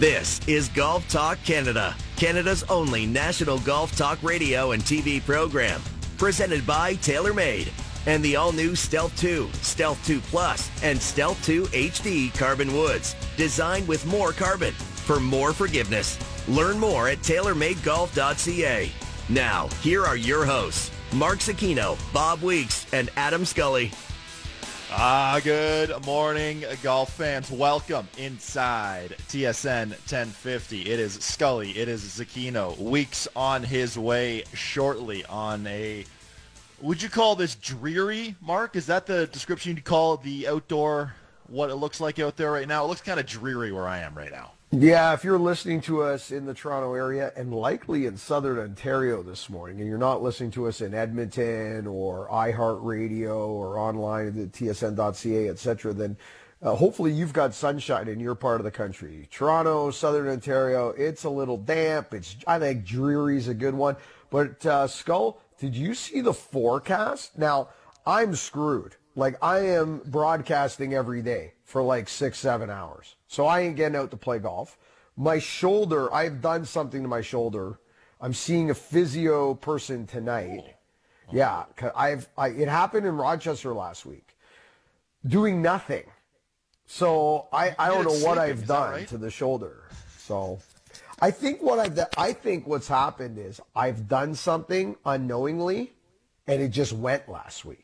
This is Golf Talk Canada, Canada's only national golf talk radio and TV program. Presented by TaylorMade and the all-new Stealth 2, Stealth 2 Plus, and Stealth 2 HD Carbon Woods. Designed with more carbon for more forgiveness. Learn more at TaylorMadeGolf.ca. Now, here are your hosts, Mark Cicchino, Bob Weeks, and Adam Scully. Good morning, golf fans. Welcome inside TSN 1050. It is Scully. It is Cicchino. Weeks on his way shortly on a, would you call this dreary, Mark? Is that the description you'd call the outdoor, what it looks like out there right now? It looks kind of dreary where I am right now. Yeah, if you're listening to us in the Toronto area and likely in Southern Ontario this morning, and you're not listening to us in Edmonton or iHeartRadio or online at tsn.ca, etc., then hopefully you've got sunshine in your part of the country. Toronto, Southern Ontario, it's a little damp. I think dreary is a good one. But, Skull, did you see the forecast? Now, I'm screwed. Like, I am broadcasting every day for like 6-7 hours. So I ain't getting out to play golf. My shoulder, I've done something to my shoulder. I'm seeing a physio person tonight. Yeah, it happened in Rochester last week. Doing nothing. So I don't know what I've done to the shoulder. So I think what's happened is I've done something unknowingly and it just went last week.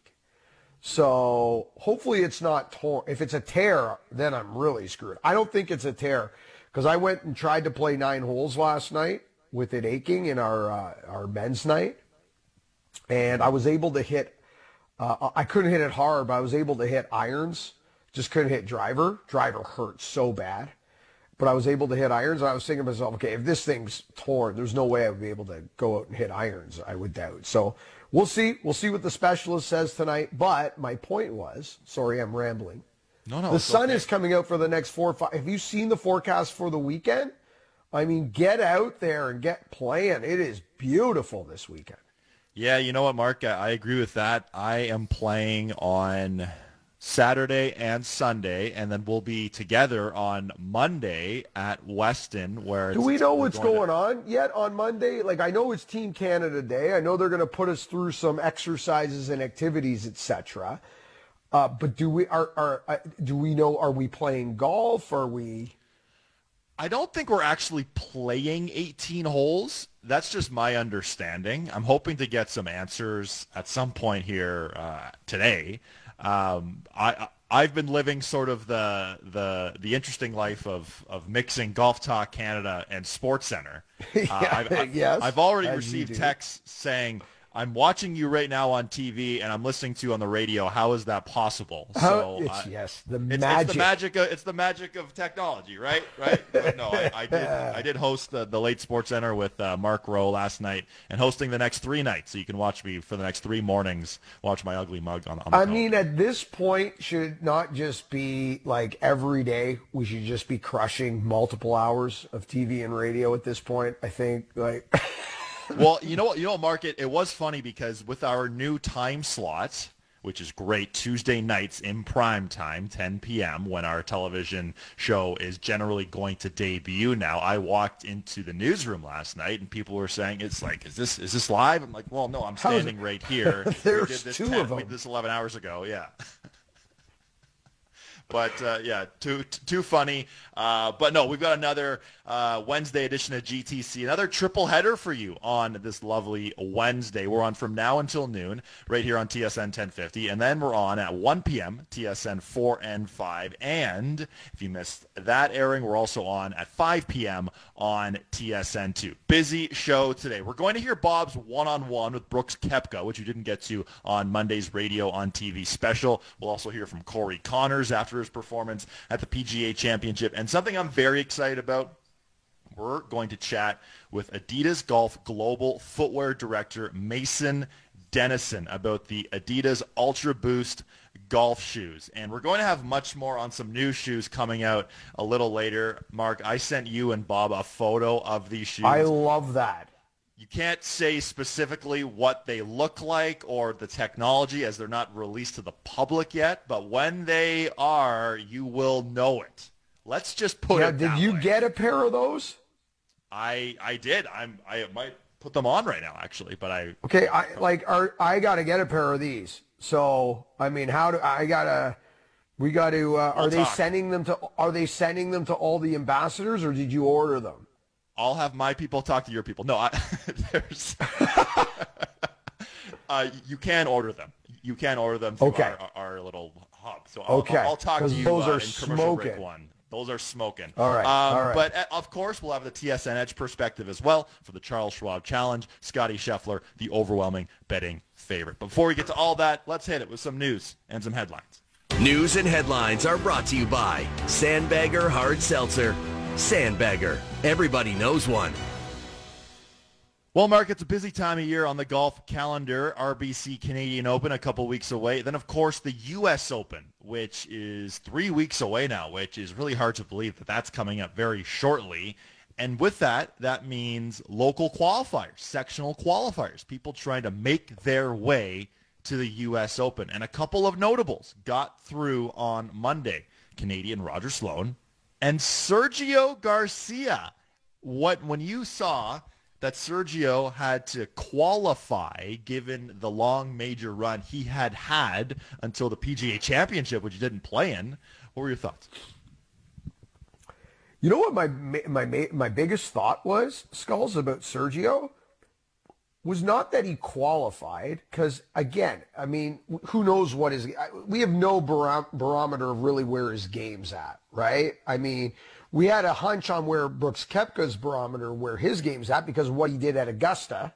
So hopefully it's not torn. If it's a tear, then I'm really screwed. I don't think it's a tear because I went and tried to play 9 holes last night with it aching in our men's night. And I was able to hit, I couldn't hit it hard, but I was able to hit irons. Just couldn't hit driver. Driver hurt so bad. But I was able to hit irons. And I was thinking to myself, okay, if this thing's torn, there's no way I would be able to go out and hit irons, I would doubt. So we'll see. We'll see what the specialist says tonight. But my point was, sorry, I'm rambling. No. The sun is coming out for the next 4 or 5. Have you seen the forecast for the weekend? I mean, get out there and get playing. It is beautiful this weekend. Yeah, you know what, Mark? I agree with that. I am playing on Saturday and Sunday, and then we'll be together on Monday at Weston. Where do we know what's going on yet on Monday? Like, I know it's Team Canada Day. I know they're going to put us through some exercises and activities, etc. But do we know? Are we playing golf? Are we? I don't think we're actually playing 18 holes. That's just my understanding. I'm hoping to get some answers at some point here today. I've been living sort of the interesting life of mixing Golf Talk Canada and SportsCenter. I've already received texts saying, I'm watching you right now on TV and I'm listening to you on the radio. How is that possible? It's the magic of technology, right? Right? No, I did host the late SportsCenter with Mark Rowe last night and hosting the next 3 nights. So you can watch me for the next 3 mornings, watch my ugly mug on the I mean, at this point, should not just be like every day. We should just be crushing multiple hours of TV and radio at this point, I think. Like... Well, you know what, Mark, it was funny because with our new time slot, which is great, Tuesday nights in prime time, 10 p.m., when our television show is generally going to debut now, I walked into the newsroom last night, and people were saying, it's like, is this live? I'm like, well, no, I'm standing right here. There's two of them. We did this 11 hours ago, yeah. But, too funny. But, no, we've got another Wednesday edition of GTC, another triple header for you on this lovely Wednesday. We're on from now until noon right here on TSN 1050, and then we're on at 1 p.m., TSN 4 and 5. And if you missed that airing, we're also on at 5 p.m. on TSN 2. Busy show today. We're going to hear Bob's one-on-one with Brooks Koepka, which you didn't get to on Monday's Radio on TV special. We'll also hear from Corey Connors after his performance at the PGA Championship. And something I'm very excited about, we're going to chat with Adidas Golf Global Footwear Director Mason Denison about the Adidas Ultra Boost golf shoes. And we're going to have much more on some new shoes coming out a little later. Mark, I sent you and Bob a photo of these shoes. I love that. You can't say specifically what they look like or the technology as they're not released to the public yet, but when they are, you will know it. Let's just put it that way. Did you get a pair of those? I did. I might put them on right now, actually. But I got to get a pair of these. So I mean, how do I gotta? We got to. Are they sending them to all the ambassadors, or did you order them? I'll have my people talk to your people. No, there's. You can order them. You can order them through our little hub. So I'll talk to you in commercial break one. Those are smoking. All right. But, of course, we'll have the TSN Edge perspective as well for the Charles Schwab Challenge. Scottie Scheffler, the overwhelming betting favorite. Before we get to all that, let's hit it with some news and some headlines. News and headlines are brought to you by Sandbagger Hard Seltzer. Sandbagger. Everybody knows one. Well, Mark, it's a busy time of year on the golf calendar. RBC Canadian Open a couple weeks away. Then, of course, the U.S. Open, which is 3 weeks away now, which is really hard to believe that that's coming up very shortly. And with that, that means local qualifiers, sectional qualifiers, people trying to make their way to the U.S. Open. And a couple of notables got through on Monday. Canadian Roger Sloan and Sergio Garcia. When you saw that Sergio had to qualify given the long major run he had until the PGA Championship, which he didn't play in. What were your thoughts? You know what my biggest thought was, Skulls, about Sergio? Was not that he qualified, because, again, I mean, who knows what his – we have no barometer of really where his game's at, right? I mean – we had a hunch on where Brooks Koepka's barometer, where his game's at, because of what he did at Augusta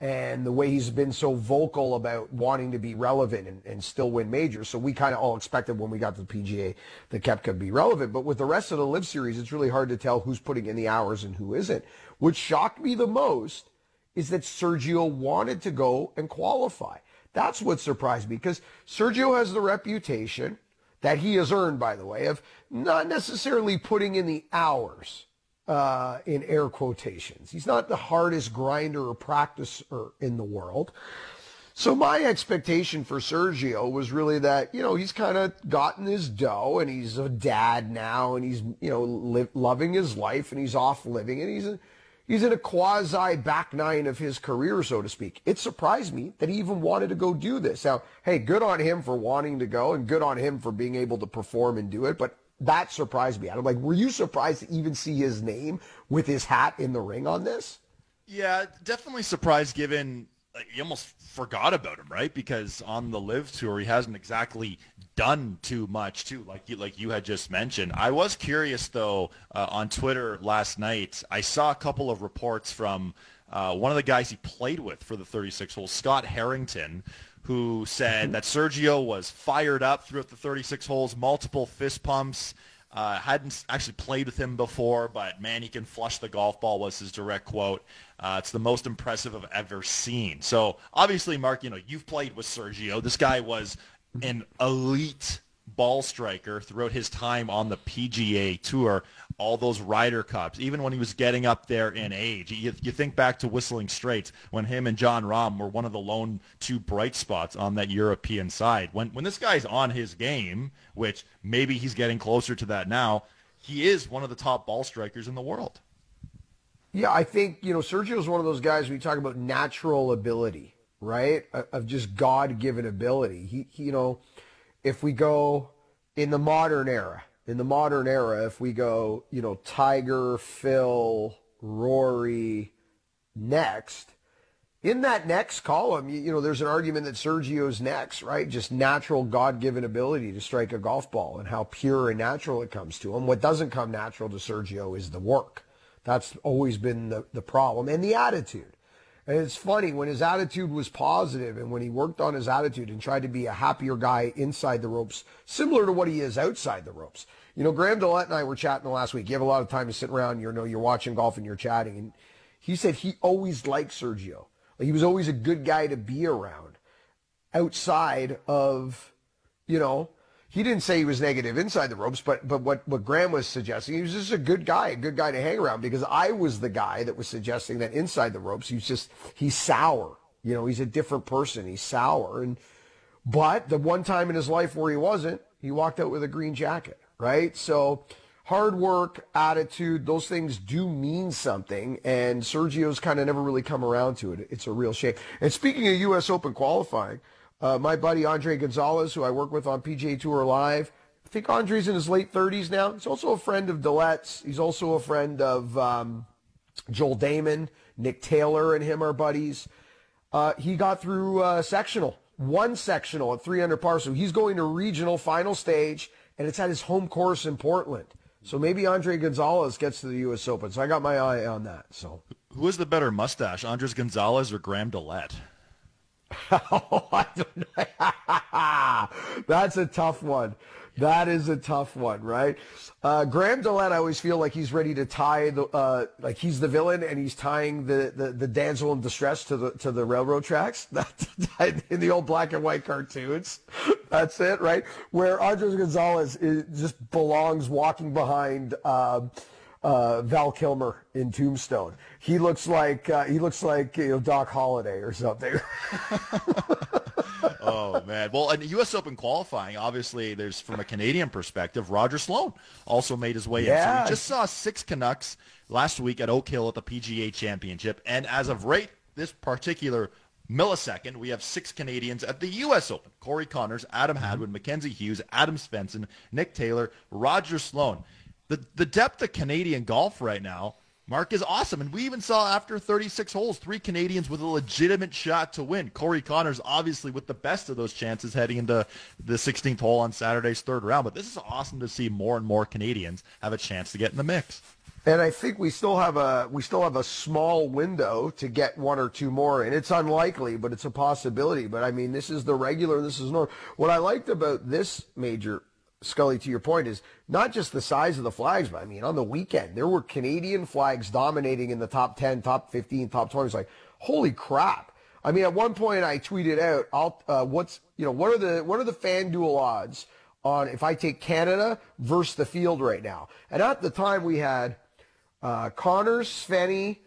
and the way he's been so vocal about wanting to be relevant and still win majors. So we kind of all expected when we got to the PGA that Koepka would be relevant. But with the rest of the Live Series, it's really hard to tell who's putting in the hours and who isn't. What shocked me the most is that Sergio wanted to go and qualify. That's what surprised me, because Sergio has the reputation that he has earned, by the way, of not necessarily putting in the hours, in air quotations. He's not the hardest grinder or practicer in the world. So my expectation for Sergio was really that, you know, he's kind of gotten his dough and he's a dad now and he's, you know, loving his life and he's off living and he's in a quasi back nine of his career, so to speak. It surprised me that he even wanted to go do this. Now, hey, good on him for wanting to go and good on him for being able to perform and do it, but that surprised me. I'm like, were you surprised to even see his name with his hat in the ring on this? Yeah, definitely surprised given you almost forgot about him, right? Because on the Live Tour, he hasn't exactly done too much, too, like you had just mentioned. I was curious, though, on Twitter last night, I saw a couple of reports from one of the guys he played with for the 36-hole, Scott Harrington, who said that Sergio was fired up throughout the 36 holes, multiple fist pumps, hadn't actually played with him before, but, man, he can flush the golf ball was his direct quote. It's the most impressive I've ever seen. So, obviously, Mark, you know, you've played with Sergio. This guy was an elite ball striker throughout his time on the PGA Tour, all those Ryder Cups, even when he was getting up there in age. You think back to Whistling Straits when him and John Rahm were one of the lone two bright spots on that European side. When this guy's on his game, which maybe he's getting closer to that now, he is one of the top ball strikers in the world. Yeah, I think, you know, Sergio's one of those guys we talk about natural ability, right? Of just God-given ability. He you know, if we go in the modern era, if we go, you know, Tiger, Phil, Rory, next, in that next column, you know, there's an argument that Sergio's next, right? Just natural God-given ability to strike a golf ball and how pure and natural it comes to him. What doesn't come natural to Sergio is the work. That's always been the problem, and the attitude. And it's funny, when his attitude was positive and when he worked on his attitude and tried to be a happier guy inside the ropes, similar to what he is outside the ropes. You know, Graham DeLaet and I were chatting last week. You have a lot of time to sit around, you know, you're watching golf and you're chatting. And he said he always liked Sergio. Like, he was always a good guy to be around outside of, you know, he didn't say he was negative inside the ropes, but what Graham was suggesting, he was just a good guy to hang around, because I was the guy that was suggesting that inside the ropes, he's sour. You know, he's a different person. He's sour. But the one time in his life where he wasn't, he walked out with a green jacket, right? So hard work, attitude, those things do mean something, and Sergio's kind of never really come around to it. It's a real shame. And speaking of U.S. Open qualifying, my buddy Andre Gonzalez, who I work with on PGA Tour Live, I think Andre's in his late 30s now. He's also a friend of DeLaet's. He's also a friend of Joel Damon. Nick Taylor and him are buddies. He got through one sectional at 3 under par, so he's going to regional final stage, and it's at his home course in Portland. So maybe Andre Gonzalez gets to the U.S. Open. So I got my eye on that. So who has the better mustache, Andres Gonzalez or Graham DeLaet? Oh, I don't know. That's a tough one. That is a tough one, right? Graham DeLaet, I always feel like he's ready to tie the like he's the villain and he's tying the damsel in distress to the railroad tracks. That's in the old black and white cartoons. That's it, right? Where Andres Gonzalez just belongs walking behind Val Kilmer in Tombstone. He looks like Doc Holliday or something. Oh, man. Well, in U.S. Open qualifying, obviously, there's, from a Canadian perspective, Roger Sloan also made his way in. So we just saw 6 Canucks last week at Oak Hill at the PGA Championship. And as of right this particular millisecond, we have 6 Canadians at the U.S. Open. Corey Connors, Adam Hadwin, Mackenzie Hughes, Adam Svensson, Nick Taylor, Roger Sloan. The depth of Canadian golf right now, Mark, is awesome. And we even saw after 36 holes, 3 Canadians with a legitimate shot to win. Corey Connors, obviously, with the best of those chances heading into the 16th hole on Saturday's third round. But this is awesome to see more and more Canadians have a chance to get in the mix. And I think we still have a small window to get 1 or 2 more. And it's unlikely, but it's a possibility. But, I mean, this is the regular. This is normal. What I liked about this major, Scully, to your point, is not just the size of the flags, but I mean, on the weekend, there were Canadian flags dominating in the top 10, top 15, top 20. It's like, holy crap. I mean, at one point I tweeted out, what are the FanDuel odds on if I take Canada versus the field right now? And at the time we had Connors, Svenny,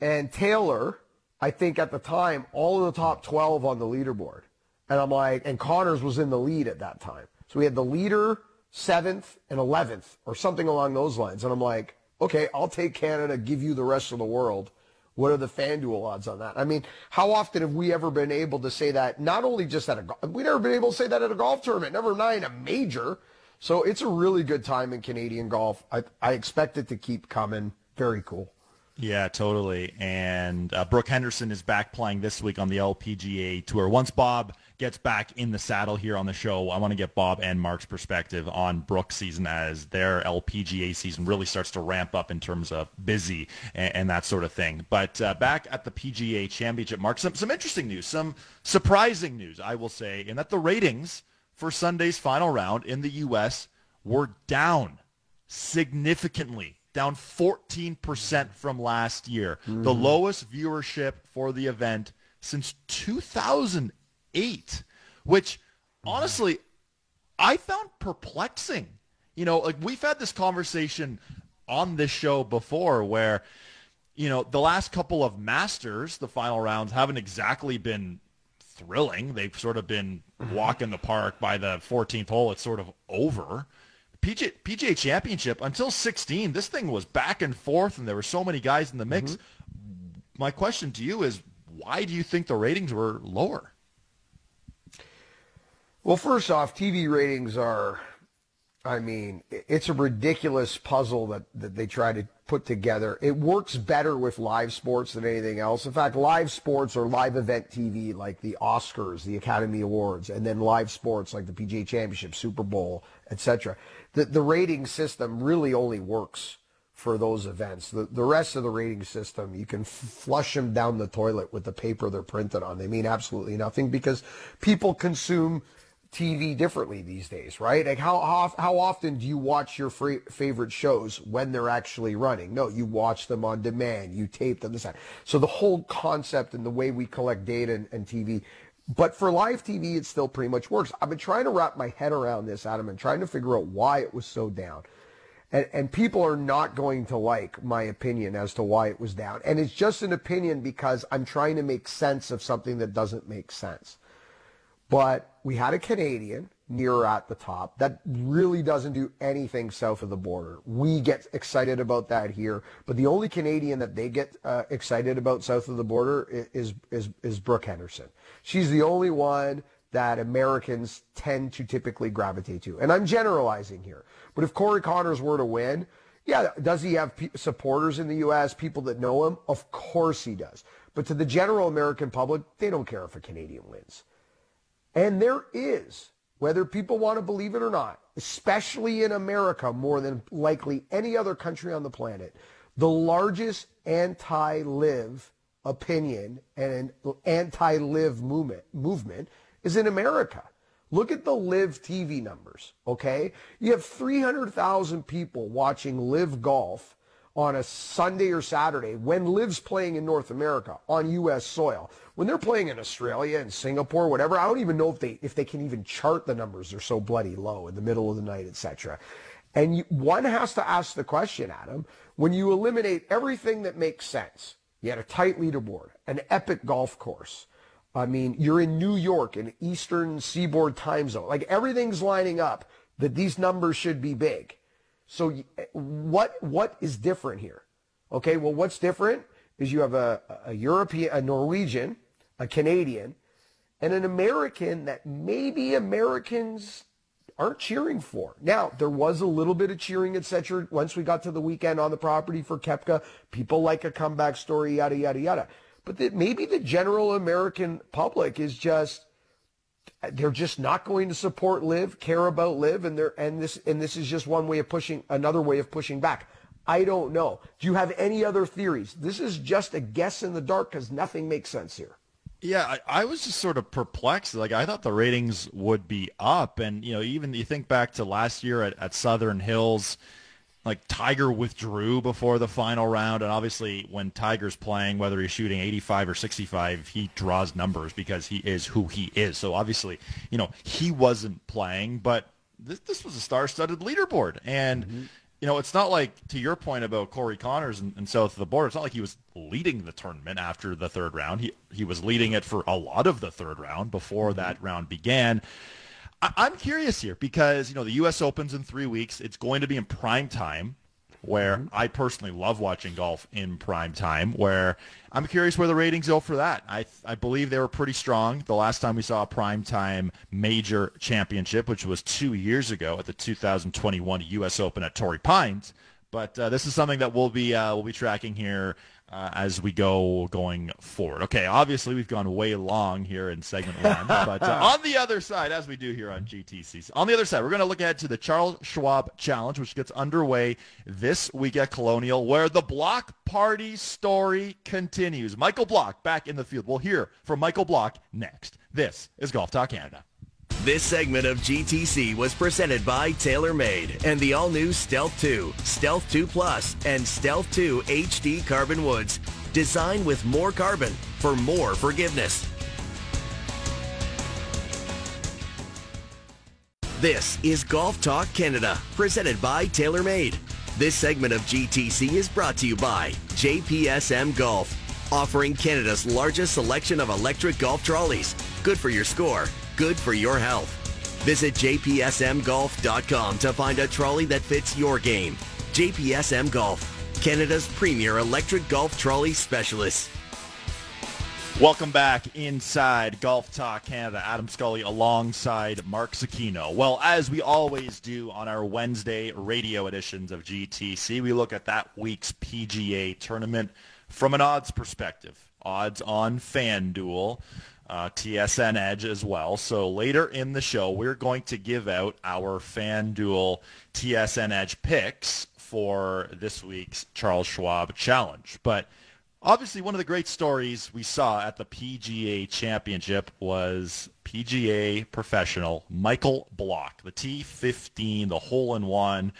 and Taylor, I think at the time, all of the top 12 on the leaderboard. And I'm like, and Connors was in the lead at that time. So we had the leader, 7th, and 11th, or something along those lines. And I'm like, okay, I'll take Canada, give you the rest of the world. What are the FanDuel odds on that? I mean, how often have we ever been able to say that, not only just at a – we've never been able to say that at a golf tournament, never mind a major. So it's a really good time in Canadian golf. I expect it to keep coming. Very cool. Yeah, totally. And Brooke Henderson is back playing this week on the LPGA Tour. Once Bob gets back in the saddle here on the show, I want to get Bob and Mark's perspective on Brooke's season as their LPGA season really starts to ramp up in terms of busy and that sort of thing. But back at the PGA Championship, Mark, some interesting news, some surprising news, I will say, in that the ratings for Sunday's final round in the U.S. were down significantly. Down 14% from last year. Mm-hmm. The lowest viewership for the event since 2008, which honestly I found perplexing. You know, like we've had this conversation on this show before where, you know, the last couple of Masters, the final rounds, haven't exactly been thrilling. They've sort of been walk in the park. By the 14th hole, it's sort of over. PGA Championship, until 16, this thing was back and forth, and there were so many guys in the mix. Mm-hmm. My question to you is, why do you think the ratings were lower? Well, first off, TV ratings are, I mean, it's a ridiculous puzzle that they try to put together. It works better with live sports than anything else. In fact, live sports or live event TV like the Oscars, the Academy Awards, and then live sports like the PGA Championship, Super Bowl, etc. The rating system really only works for those events. The rest of the rating system, you can flush them down the toilet with the paper they're printed on. They mean absolutely nothing because people consume TV differently these days, right? Like how often do you watch your favorite shows when they're actually running? No, you watch them on demand. You tape them. So the whole concept and the way we collect data and TV. But for live TV, it still pretty much works. I've been trying to wrap my head around this, Adam, and trying to figure out why it was so down. And people are not going to like my opinion as to why it was down. And it's just an opinion because I'm trying to make sense of something that doesn't make sense. But we had a Canadian near at the top. That really doesn't do anything south of the border. We get excited about that here, but the only Canadian that they get excited about south of the border is Brooke Henderson. She's the only one that Americans tend to typically gravitate to. And I'm generalizing here, but if Corey Connors were to win, yeah, does he have supporters in the U.S., people that know him? Of course he does. But to the general American public, they don't care if a Canadian wins. And there is, whether people want to believe it or not, especially in America, more than likely any other country on the planet, the largest anti-live opinion and anti-live movement is in America. Look at the Live TV numbers, okay? You have 300,000 people watching Live Golf on a Sunday or Saturday when Live's playing in North America on U.S. soil. When they're playing in Australia and Singapore, whatever, I don't even know if they can even chart the numbers. They're so bloody low in the middle of the night, etc. And one has to ask the question, Adam, when you eliminate everything that makes sense, you had a tight leaderboard, an epic golf course, I mean, you're in New York, an Eastern Seaboard time zone. Like, everything's lining up that these numbers should be big. So what is different here? Okay, well, what's different is you have a European, a Norwegian, a Canadian, and an American that maybe Americans aren't cheering for. Now, there was a little bit of cheering, etc. Once we got to the weekend on the property for Koepka, people like a comeback story, yada, yada, yada. But that maybe the general American public is just, they're just not going to support Liv, care about Liv, and this is just one way of pushing, another way of pushing back. I don't know. Do you have any other theories? This is just a guess in the dark because nothing makes sense here. Yeah, I was just sort of perplexed. Like, I thought the ratings would be up, and you know, even you think back to last year at Southern Hills. Like, Tiger withdrew before the final round, and obviously when Tiger's playing, whether he's shooting 85 or 65, he draws numbers because he is who he is. So obviously, you know, he wasn't playing, but this was a star-studded leaderboard. And, you know, it's not like, to your point about Corey Connors and south of the border, it's not like he was leading the tournament after the third round. He was leading it for a lot of the third round before that round began. I'm curious here because, you know, the U.S. Open's in 3 weeks. It's going to be in prime time, where I personally love watching golf in prime time, where I'm curious where the ratings go for that. I believe they were pretty strong the last time we saw a prime time major championship, which was 2 years ago at the 2021 U.S. Open at Torrey Pines. But this is something that we'll be tracking here as we going forward. Okay, obviously we've gone way long here in segment one, but on the other side, as we do here on GTC, on the other side, we're going to look ahead to the Charles Schwab Challenge, which gets underway this week at Colonial, where the Block party story continues. Michael Block back in the field. We'll hear from Michael Block next. This is Golf Talk Canada. This segment of GTC was presented by TaylorMade and the all-new Stealth 2, Stealth 2 Plus, and Stealth 2 HD Carbon Woods. Designed with more carbon for more forgiveness. This is Golf Talk Canada, presented by TaylorMade. This segment of GTC is brought to you by JPSM Golf, offering Canada's largest selection of electric golf trolleys. Good for your score. Good for your health. Visit jpsmgolf.com to find a trolley that fits your game. JPSM Golf, Canada's premier electric golf trolley specialist. Welcome back inside Golf Talk Canada. Adam Scully alongside Mark Cicchino. Well, as we always do on our Wednesday radio editions of GTC, we look at that week's PGA tournament from an odds perspective. Odds on FanDuel. TSN Edge as well. So later in the show, we're going to give out our FanDuel TSN Edge picks for this week's Charles Schwab Challenge. But obviously one of the great stories we saw at the PGA Championship was PGA professional Michael Block, the T15, the hole-in-one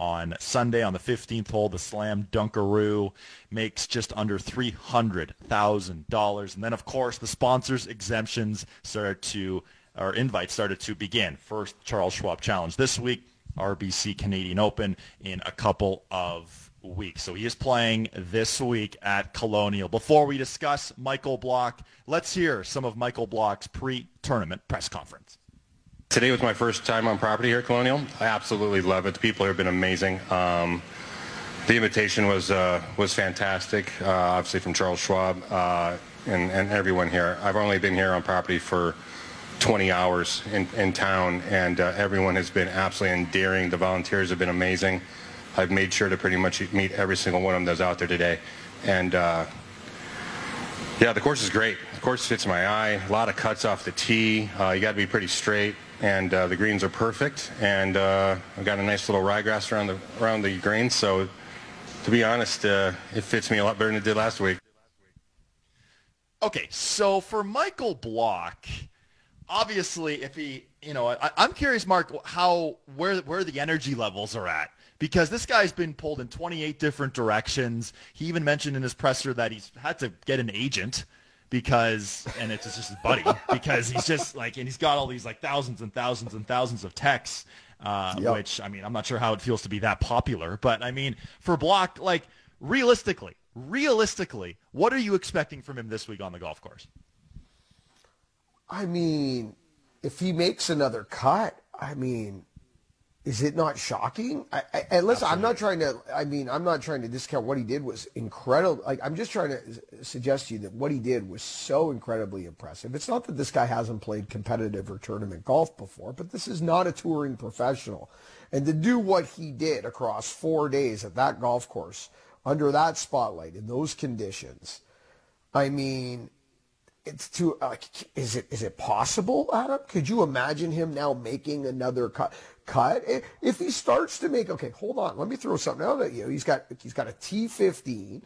on Sunday on the 15th hole, the slam dunkaroo, makes just under $300,000. And then, of course, the sponsors' exemptions invites started to begin. First, Charles Schwab Challenge this week, RBC Canadian Open in a couple of weeks. So he is playing this week at Colonial. Before we discuss Michael Block, let's hear some of Michael Block's pre-tournament press conference. Today was my first time on property here at Colonial. I absolutely love it. The people here have been amazing. The invitation was fantastic, obviously from Charles Schwab and everyone here. I've only been here on property for 20 hours in town, and everyone has been absolutely endearing. The volunteers have been amazing. I've made sure to pretty much meet every single one of them that's out there today. And yeah, the course is great. The course fits my eye. A lot of cuts off the tee. You got to be pretty straight, and the greens are perfect. And I've got a nice little ryegrass around the greens. So, to be honest, it fits me a lot better than it did last week. Okay, so for Michael Block, obviously, if he, you know, I'm curious, Mark, where the energy levels are at. Because this guy's been pulled in 28 different directions. He even mentioned in his presser that he's had to get an agent because, and it's just his buddy, because he's just like, and he's got all these like thousands and thousands and thousands of texts, yep. Which, I mean, I'm not sure how it feels to be that popular, but I mean, for Block, like realistically, what are you expecting from him this week on the golf course? I mean, if he makes another cut, I mean, is it not shocking? And listen, I'm not trying to discount what he did was incredible. Like, I'm just trying to suggest to you that what he did was so incredibly impressive. It's not that this guy hasn't played competitive or tournament golf before, but this is not a touring professional. And to do what he did across 4 days at that golf course, under that spotlight, in those conditions, I mean, it's too, is it possible, Adam? Could you imagine him now making another cut? If he starts to make, okay, hold on, let me throw something out at you. He's got a T15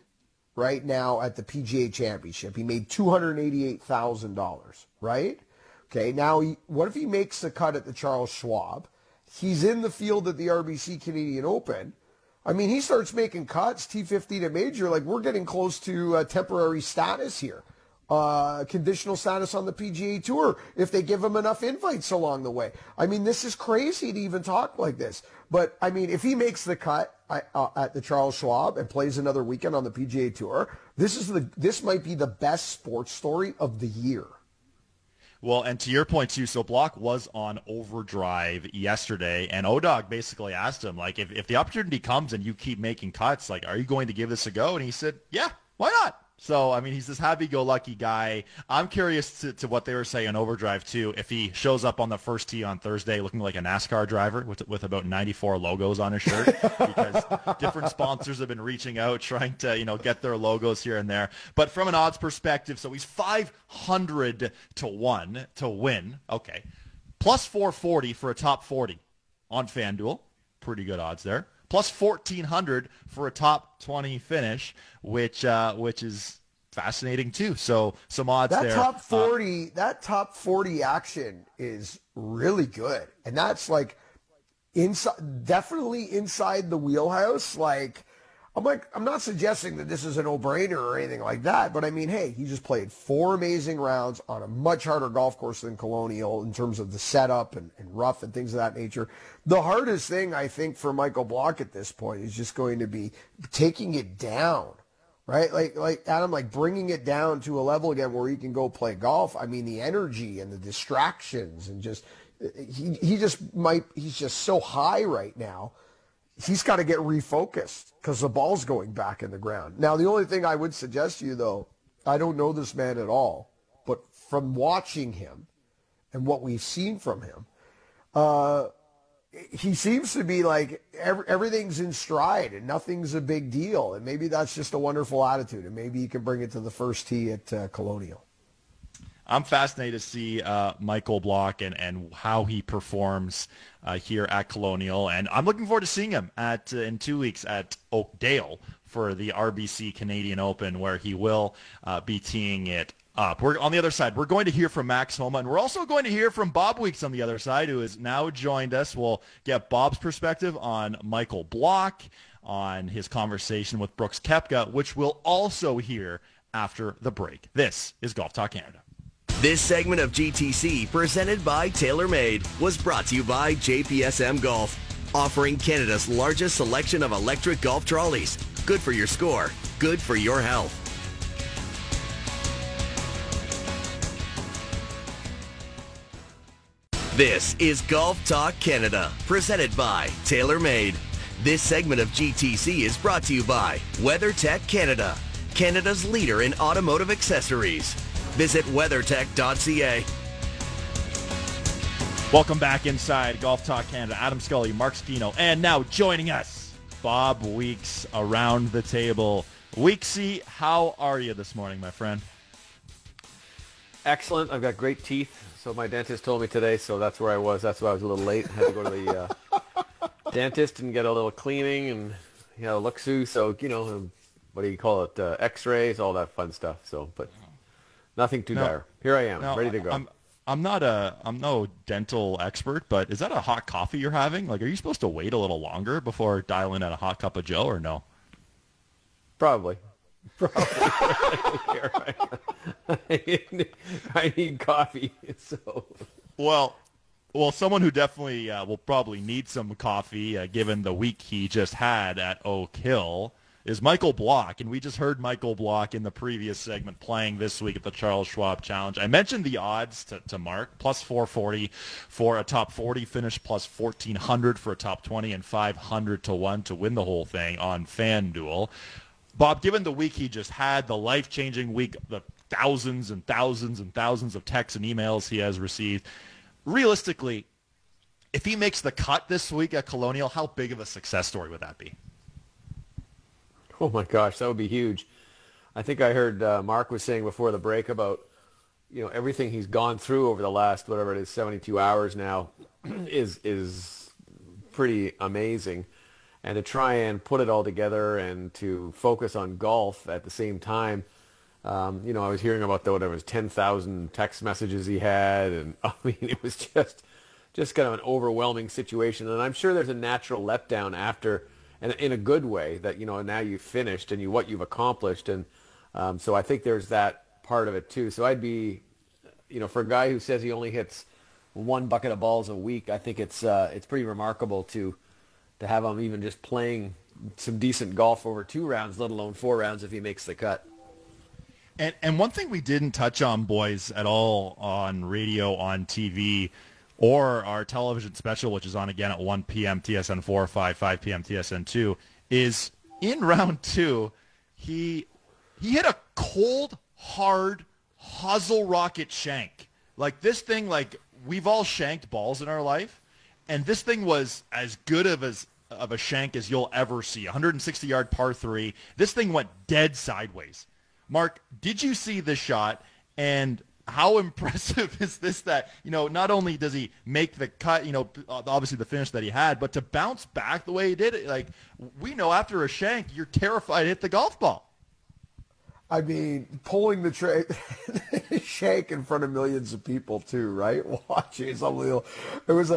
right now at the PGA Championship. He made $288,000, right? Okay, now what if he makes the cut at the Charles Schwab? He's in the field at the RBC Canadian Open. I mean, he starts making cuts, T15 to major, like we're getting close to temporary status here. Conditional status on the PGA Tour if they give him enough invites along the way. I mean, this is crazy to even talk like this. But, I mean, if he makes the cut at the Charles Schwab and plays another weekend on the PGA Tour, this might be the best sports story of the year. Well, and to your point, too, so Block was on overdrive yesterday, and O-Dog basically asked him, like, if the opportunity comes and you keep making cuts, like, are you going to give this a go? And he said, yeah, why not? So, I mean, he's this happy-go-lucky guy. I'm curious to what they were saying on Overdrive, too, if he shows up on the first tee on Thursday looking like a NASCAR driver with about 94 logos on his shirt, because different sponsors have been reaching out trying to, you know, get their logos here and there. But from an odds perspective, so he's 500 to 1 to win. Okay. Plus 440 for a top 40 on FanDuel. Pretty good odds there. Plus 1,400 for a top 20 finish, which is fascinating too. So some odds that there. That top 40 action is really good, and that's like definitely inside the wheelhouse. Like, I'm not suggesting that this is a no-brainer or anything like that, but I mean, hey, he just played four amazing rounds on a much harder golf course than Colonial in terms of the setup and rough and things of that nature. The hardest thing, I think, for Michael Block at this point is just going to be taking it down, right? Like Adam, like bringing it down to a level again where he can go play golf. I mean, the energy and the distractions and just he's just so high right now. He's got to get refocused because the ball's going back in the ground. Now, the only thing I would suggest to you, though, I don't know this man at all, but from watching him and what we've seen from him, he seems to be like everything's in stride and nothing's a big deal. And maybe that's just a wonderful attitude, and maybe he can bring it to the first tee at Colonial. I'm fascinated to see Michael Block and how he performs here at Colonial. And I'm looking forward to seeing him at in 2 weeks at Oakdale for the RBC Canadian Open, where he will be teeing it up. We're on the other side. We're going to hear from Max Homa, and we're also going to hear from Bob Weeks on the other side, who has now joined us. We'll get Bob's perspective on Michael Block, on his conversation with Brooks Koepka, which we'll also hear after the break. This is Golf Talk Canada. This segment of GTC, presented by TaylorMade, was brought to you by JPSM Golf, offering Canada's largest selection of electric golf trolleys. Good for your score, good for your health. This is Golf Talk Canada, presented by TaylorMade. This segment of GTC is brought to you by WeatherTech Canada, Canada's leader in automotive accessories. Visit weathertech.ca. Welcome back inside Golf Talk Canada. Adam Scully, Mark Skino, and now joining us, Bob Weeks around the table. Weeksy, how are you this morning, my friend? Excellent. I've got great teeth. So my dentist told me today, so that's where I was. That's why I was a little late. I had to go to the dentist and get a little cleaning and, you know, look through. So, you know, what do you call it? X-rays, all that fun stuff. So, but nothing too dire. Here I am, ready to go. I'm no dental expert, but is that a hot coffee you're having? Like, are you supposed to wait a little longer before dialing in a hot cup of Joe or no? Probably. I need coffee. So, well, someone who definitely will probably need some coffee, given the week he just had at Oak Hill, is Michael Block. And we just heard Michael Block in the previous segment playing this week at the Charles Schwab Challenge. I mentioned the odds to Mark, plus 440 for a top 40 finish, plus 1,400 for a top 20, and 500-1 to win the whole thing on FanDuel. Bob, given the week he just had, the life-changing week, the thousands and thousands and thousands of texts and emails he has received, realistically, if he makes the cut this week at Colonial, how big of a success story would that be? Oh, my gosh, that would be huge. I think I heard Mark was saying before the break about, you know, everything he's gone through over the last, whatever it is, 72 hours now is pretty amazing. And to try and put it all together and to focus on golf at the same time, you know, I was hearing about whatever it was, 10,000 text messages he had, and I mean, it was just kind of an overwhelming situation. And I'm sure there's a natural letdown after, and in a good way, that, you know, now you've finished and what you've accomplished, and so I think there's that part of it too. So I'd be, you know, for a guy who says he only hits one bucket of balls a week, I think it's pretty remarkable to have him even just playing some decent golf over two rounds, let alone four rounds if he makes the cut. And one thing we didn't touch on, boys, at all on radio, on TV, or our television special, which is on again at 1 p.m. TSN 4, 5 p.m. TSN 2, is in round two, he hit a cold, hard, hosel rocket shank. Like this thing, like we've all shanked balls in our life. And this thing was as good of a shank as you'll ever see. 160-yard par 3. This thing went dead sideways. Mark, did you see this shot? And how impressive is this that, you know, not only does he make the cut, you know, obviously the finish that he had, but to bounce back the way he did it, like, we know after a shank, you're terrified to hit the golf ball. I mean, pulling the shank in front of millions of people too, right? Watching, it's unbelievable. It was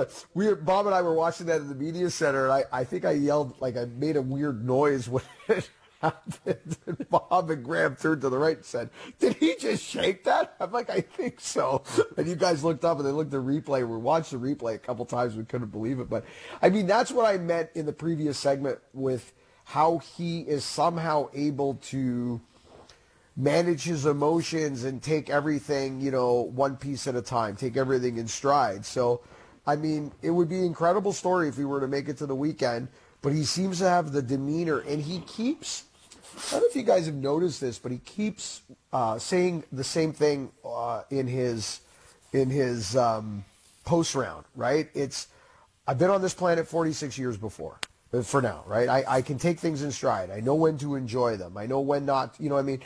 Bob and I were watching that in the media center, and I think I yelled, like I made a weird noise when it happened. And Bob and Graham turned to the right and said, "Did he just shake that?" I'm like, "I think so." And you guys looked up and they looked at the replay. We watched the replay a couple times. We couldn't believe it, but I mean, that's what I meant in the previous segment with how he is somehow able to manage his emotions and take everything, you know, one piece at a time, take everything in stride. So, I mean, it would be an incredible story if he were to make it to the weekend, but he seems to have the demeanor, and he keeps, I don't know if you guys have noticed this, but he keeps saying the same thing in his post round, right? It's, I've been on this planet 46 years before. For now, right? I can take things in stride. I know when to enjoy them. I know when not, you know what I mean?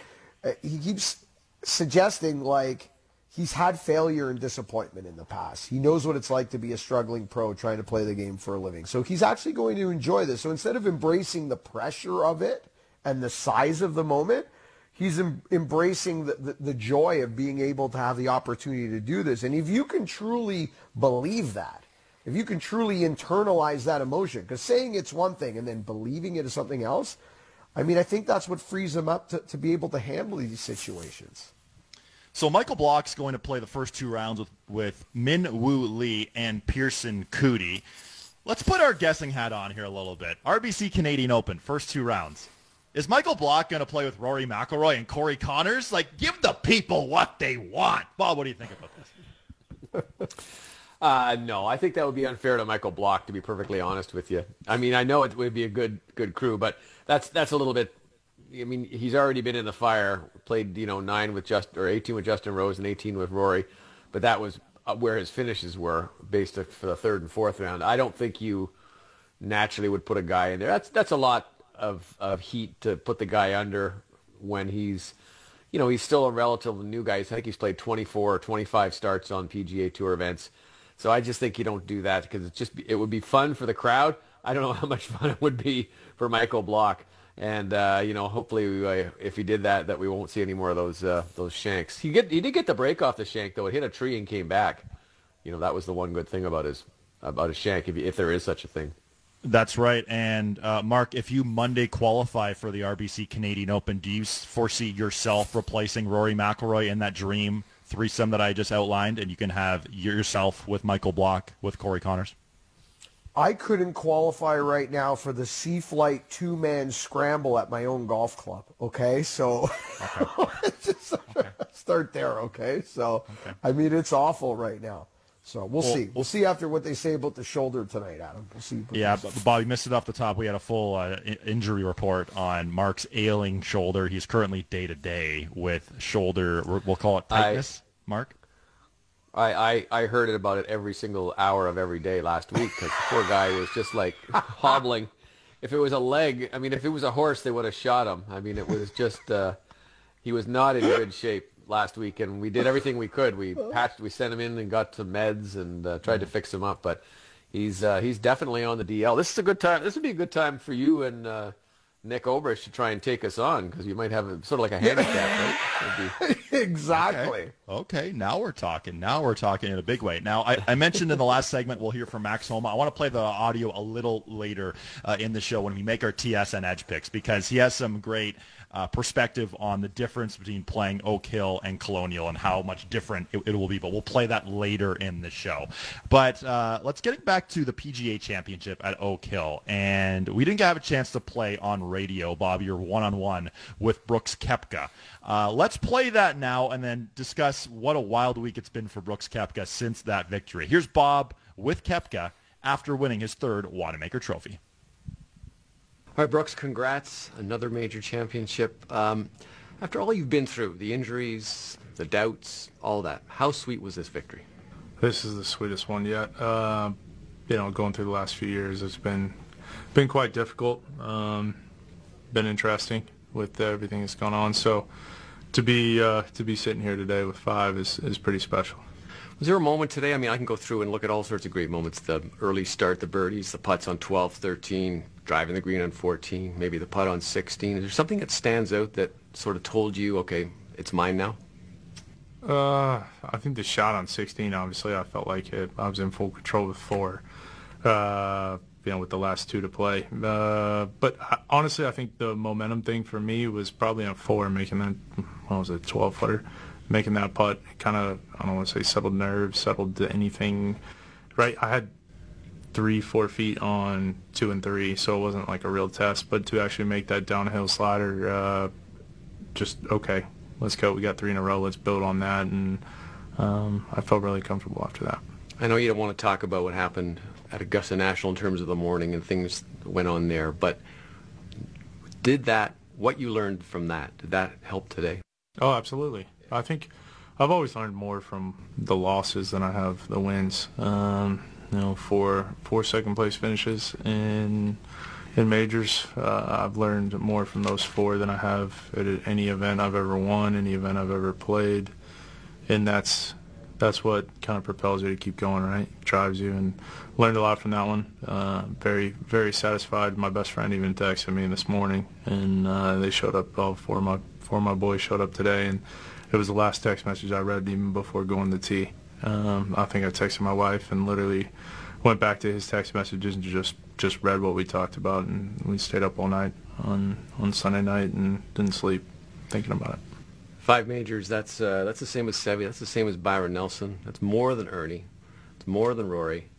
He keeps suggesting, like, he's had failure and disappointment in the past. He knows what it's like to be a struggling pro trying to play the game for a living. So he's actually going to enjoy this. So instead of embracing the pressure of it and the size of the moment, he's embracing the joy of being able to have the opportunity to do this. And if you can truly believe that, if you can truly internalize that emotion, because saying it's one thing and then believing it is something else, I mean, I think that's what frees him up to be able to handle these situations. So Michael Block's going to play the first two rounds with Min Woo Lee and Pearson Cootey. Let's put our guessing hat on here a little bit. RBC Canadian Open, first two rounds. Is Michael Block going to play with Rory McIlroy and Corey Connors? Like, give the people what they want. Bob, what do you think about this? No, I think that would be unfair to Michael Block, to be perfectly honest with you. I mean, I know it would be a good crew, but that's a little bit. I mean, he's already been in the fire, played 9 with 18 with Justin Rose and 18 with Rory, but that was where his finishes were based for the third and fourth round. I don't think you naturally would put a guy in there. That's a lot of heat to put the guy under when he's. He's still a relatively new guy. I think he's played 24 or 25 starts on PGA Tour events. So I just think you don't do that because it would be fun for the crowd. I don't know how much fun it would be for Michael Block. And, hopefully if he did that, we won't see any more of those shanks. He did get the break off the shank, though. It hit a tree and came back. That was the one good thing about a shank, if there is such a thing. That's right. And, Mark, if you Monday qualify for the RBC Canadian Open, do you foresee yourself replacing Rory McIlroy in that dream threesome that I just outlined, and you can have yourself with Michael Block, with Corey Connors? I couldn't qualify right now for the Sea Flight two-man scramble at my own golf club, okay? So just start there, okay? So, I mean, it's awful right now. So we'll see. We'll see after what they say about the shoulder tonight, Adam. We'll see. Yeah, but Bobby missed it off the top. We had a full injury report on Mark's ailing shoulder. He's currently day-to-day with shoulder, we'll call it tightness, Mark. I heard about it every single hour of every day last week because the poor guy was just like hobbling. If it was a leg, if it was a horse, they would have shot him. It was just he was not in good shape last week, and we did everything we could. We patched, we sent him in and got some meds and tried to fix him up, but he's definitely on the DL. This is a good time. This would be a good time for you and Nick Obrich to try and take us on, because you might have sort of like a handicap, right? Exactly. Okay, now we're talking. Now we're talking in a big way. Now, I mentioned in the last segment we'll hear from Max Homa. I want to play the audio a little later in the show when we make our TSN Edge picks, because he has some great perspective on the difference between playing Oak Hill and Colonial and how much different it will be. But we'll play that later in the show. But let's get back to the PGA Championship at Oak Hill. And we didn't have a chance to play on radio, Bobby, your one-on-one with Brooks Koepka. Let's play that now and then discuss what a wild week it's been for Brooks Koepka since that victory. Here's Bob with Koepka after winning his third Wanamaker Trophy. All right, Brooks, congrats. Another major championship. After all you've been through, the injuries, the doubts, all that, how sweet was this victory? This is the sweetest one yet. Going through the last few years, it's been quite difficult. Been interesting with everything that's gone on. So to be sitting here today with 5 is pretty special. Was there a moment today? I can go through and look at all sorts of great moments. The early start, the birdies, the putts on 12, 13, driving the green on 14, maybe the putt on 16. Is there something that stands out that sort of told you, okay, it's mine now? I think the shot on 16, obviously, I felt like I was in full control with 4. With the last 2 to play. Honestly, I think the momentum thing for me was probably on 4, making that, 12-footer, making that putt. Kind of, I don't want to say settled nerves, settled anything, right? I had 3-4 feet on 2 and 3, so it wasn't like a real test. But to actually make that downhill slider, okay, let's go. We got 3 in a row. Let's build on that. And I felt really comfortable after that. I know you don't want to talk about what happened at Augusta National in terms of the morning and things that went on there, but what you learned from that, did that help today? Oh, absolutely. I think I've always learned more from the losses than I have the wins. 4 second-place finishes in majors, I've learned more from those 4 than I have at any event I've ever won, any event I've ever played, and that's what kind of propels you to keep going, right? Drives you, and learned a lot from that one. Very, very satisfied. My best friend even texted me this morning, and they showed up. All 4 of my boys showed up today, and it was the last text message I read even before going to tee. I think I texted my wife and literally went back to his text messages and just read what we talked about, and we stayed up all night on Sunday night and didn't sleep thinking about it. 5 majors, that's the same as Seve, that's the same as Byron Nelson. That's more than Ernie. It's more than Rory.